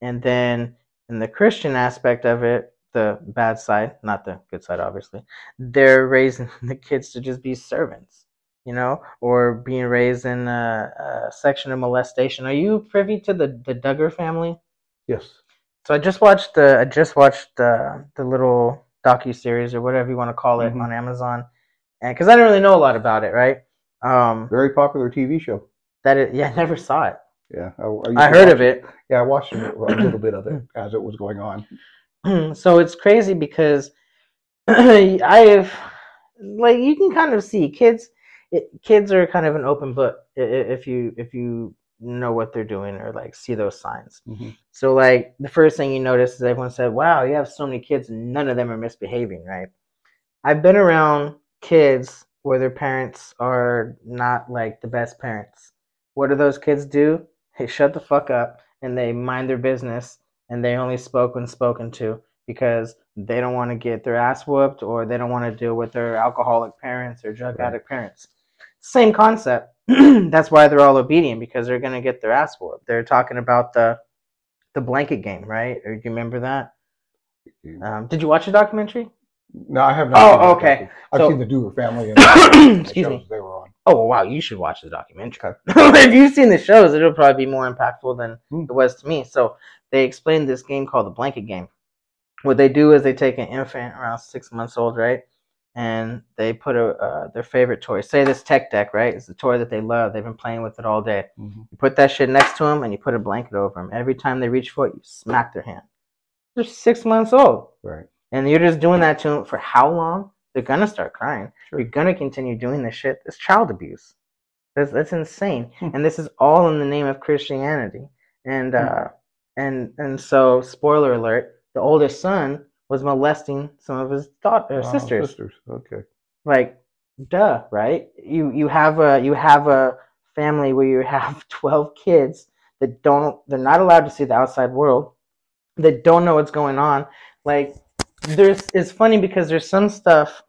And then in the Christian aspect of it, the bad side, not the good side, obviously, they're raising the kids to just be servants, or being raised in a section of molestation. Are you privy to the Duggar family? Yes. So I just watched the little docuseries or whatever you want to call it, mm-hmm. on Amazon, because I don't really know a lot about it, right? Very popular TV show. I never saw it. Yeah, I heard of it. Yeah, I watched a little bit of it as it was going on. So it's crazy because you can kind of see kids are kind of an open book if you know what they're doing or see those signs. Mm-hmm. So the first thing you notice is everyone said, wow, you have so many kids, none of them are misbehaving, right? I've been around kids where their parents are not like the best parents. What do those kids do? They shut the fuck up and they mind their business and they only spoke when spoken to because they don't want to get their ass whooped or they don't want to deal with their alcoholic parents or drug addict parents. Same concept. That's why they're all obedient, because they're going to get their ass whooped. They're talking about the blanket game, right? Or do you remember that? Did you watch the documentary? No, I have not. Oh, okay. I've seen the Duggar family and excuse me, they were on. Oh, wow. You should watch the documentary. If you've seen the shows, it'll probably be more impactful than it was to me. So they explained this game called the blanket game. What they do is they take an infant around 6 months old, right? And they put their favorite toy. Say this tech deck, right? It's the toy that they love. They've been playing with it all day. Mm-hmm. You put that shit next to them, and you put a blanket over them. Every time they reach for it, you smack their hand. They're 6 months old. Right. And you're just doing that to them for how long? They're going to start crying. Sure. You're going to continue doing this shit. It's child abuse. That's insane. And this is all in the name of Christianity. And, and so, spoiler alert, the oldest son was molesting some of his sisters. Sisters, okay. Like, duh, right? You have a family where you have 12 kids that they're not allowed to see the outside world, that don't know what's going on. Like, it's funny because there's some stuff,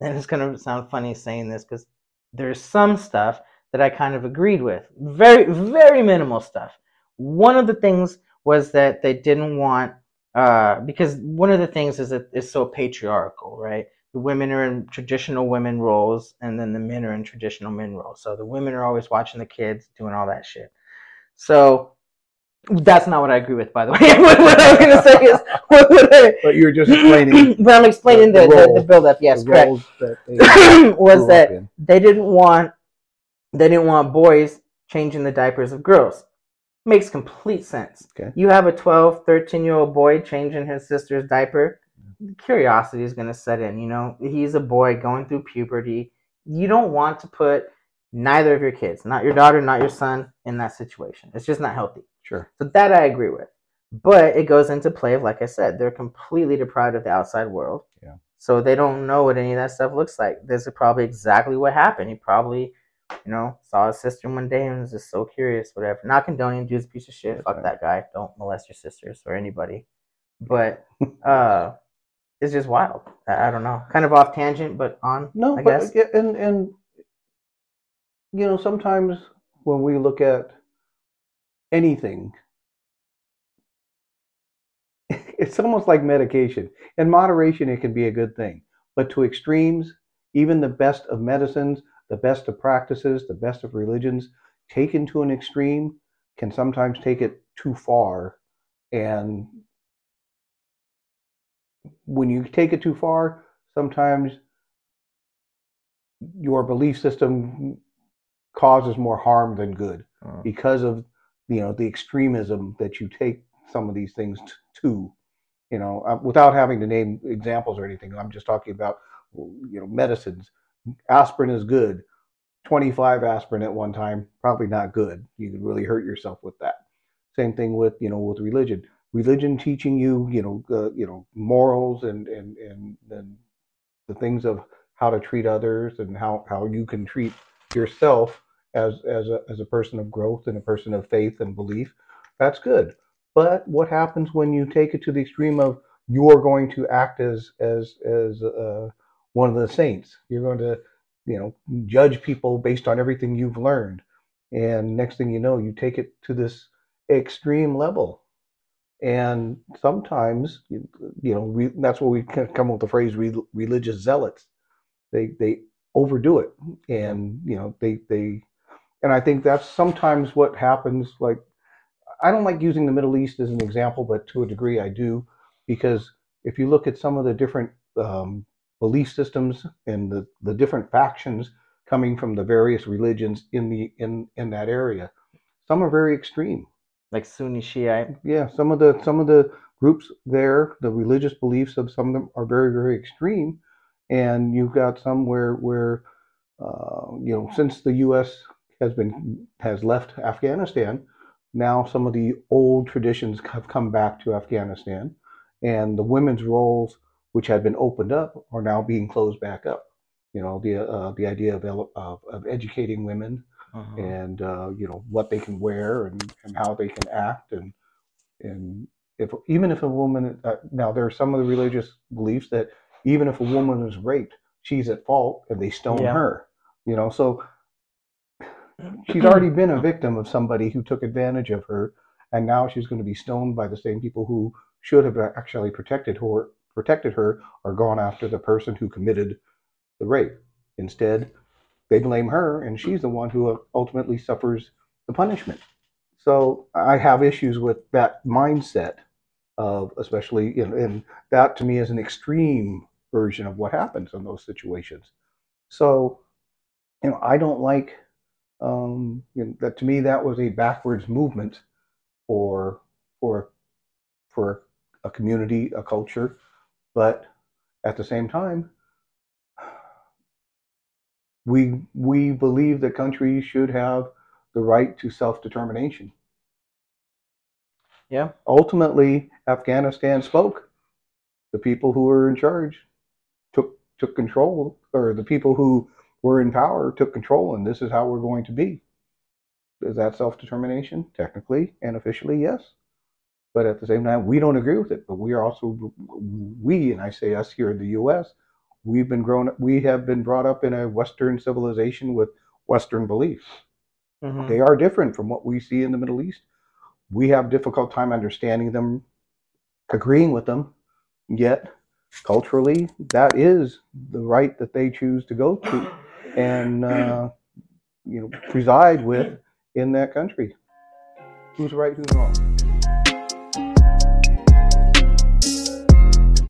and it's gonna sound funny saying this because there's some stuff that I kind of agreed with. Very, very minimal stuff. One of the things was that they didn't want. Because one of the things is that it's so patriarchal, right? The women are in traditional women roles, and then the men are in traditional men roles. So the women are always watching the kids, doing all that shit. So that's not what I agree with, by the way. What I was going to say is... But you were just explaining... But I'm explaining the build-up, yes, the correct. They didn't want boys changing the diapers of girls. Makes complete sense. Okay. You have a 12, 13-year-old boy changing his sister's diaper. Curiosity is going to set in. You know, he's a boy going through puberty. You don't want to put neither of your kids, not your daughter, not your son, in that situation. It's just not healthy. Sure. So that I agree with. But it goes into play of, like I said, they're completely deprived of the outside world. Yeah. So they don't know what any of that stuff looks like. This is probably exactly what happened. He probably... You know, saw his sister one day and was just so curious, whatever. Not condoning, dude's a piece of shit. Fuck that guy. Don't molest your sisters or anybody. But it's just wild. I don't know. Kind of off tangent, but on. No, I guess. And you know, sometimes when we look at anything, it's almost like medication. In moderation, it can be a good thing, but to extremes, even the best of medicines, the best of practices, the best of religions, taken to an extreme, can sometimes take it too far. And when you take it too far, sometimes your belief system causes more harm than good because of, you know, the extremism that you take some of these things to. You know, without having to name examples or anything, I'm just talking about, you know, medicines. Aspirin is good. 25 aspirin at one time, probably not good. You could really hurt yourself with that. Same thing with, you know, with religion. Religion teaching you, you know, morals and the things of how to treat others and how you can treat yourself as a person of growth and a person of faith and belief. That's good. But what happens when you take it to the extreme of you are going to act as one of the saints? You're going to, you know, judge people based on everything you've learned. And next thing you know, you take it to this extreme level. And sometimes, you know, that's where we come up with the phrase religious zealots. They overdo it. And, you know, and I think that's sometimes what happens. Like, I don't like using the Middle East as an example, but to a degree I do, because if you look at some of the different, belief systems and the different factions coming from the various religions in that area. Some are very extreme. Like Sunni, Shiite. Yeah, some of the groups there, the religious beliefs of some of them are very, very extreme. And you've got some where you know, since the US has left Afghanistan, now some of the old traditions have come back to Afghanistan, and the women's roles, which had been opened up, are now being closed back up. you know, the idea of educating women and, you know, what they can wear and how they can act. And if, even if a woman, now there are some of the religious beliefs that even if a woman is raped, she's at fault and they stone her, you know, so she's already been a victim of somebody who took advantage of her. And now she's going to be stoned by the same people who should have actually protected her or gone after the person who committed the rape. Instead, they blame her, and she's the one who ultimately suffers the punishment. So I have issues with that mindset of, especially, and that to me is an extreme version of what happens in those situations. So, you know, I don't like you know, that. To me, that was a backwards movement for a community, a culture, but at the same time, we believe that countries should have the right to self-determination. Yeah. Ultimately, Afghanistan spoke. The people who were in charge took control, or the people who were in power took control, and this is how we're going to be. Is that self-determination? Technically and officially, yes. But at the same time, we don't agree with it. But we are also, and I say us here in the U.S., we have been brought up in a Western civilization with Western beliefs. Mm-hmm. They are different from what we see in the Middle East. We have difficult time understanding them, agreeing with them, yet culturally, that is the right that they choose to go to and you know, preside with in that country. Who's right, who's wrong?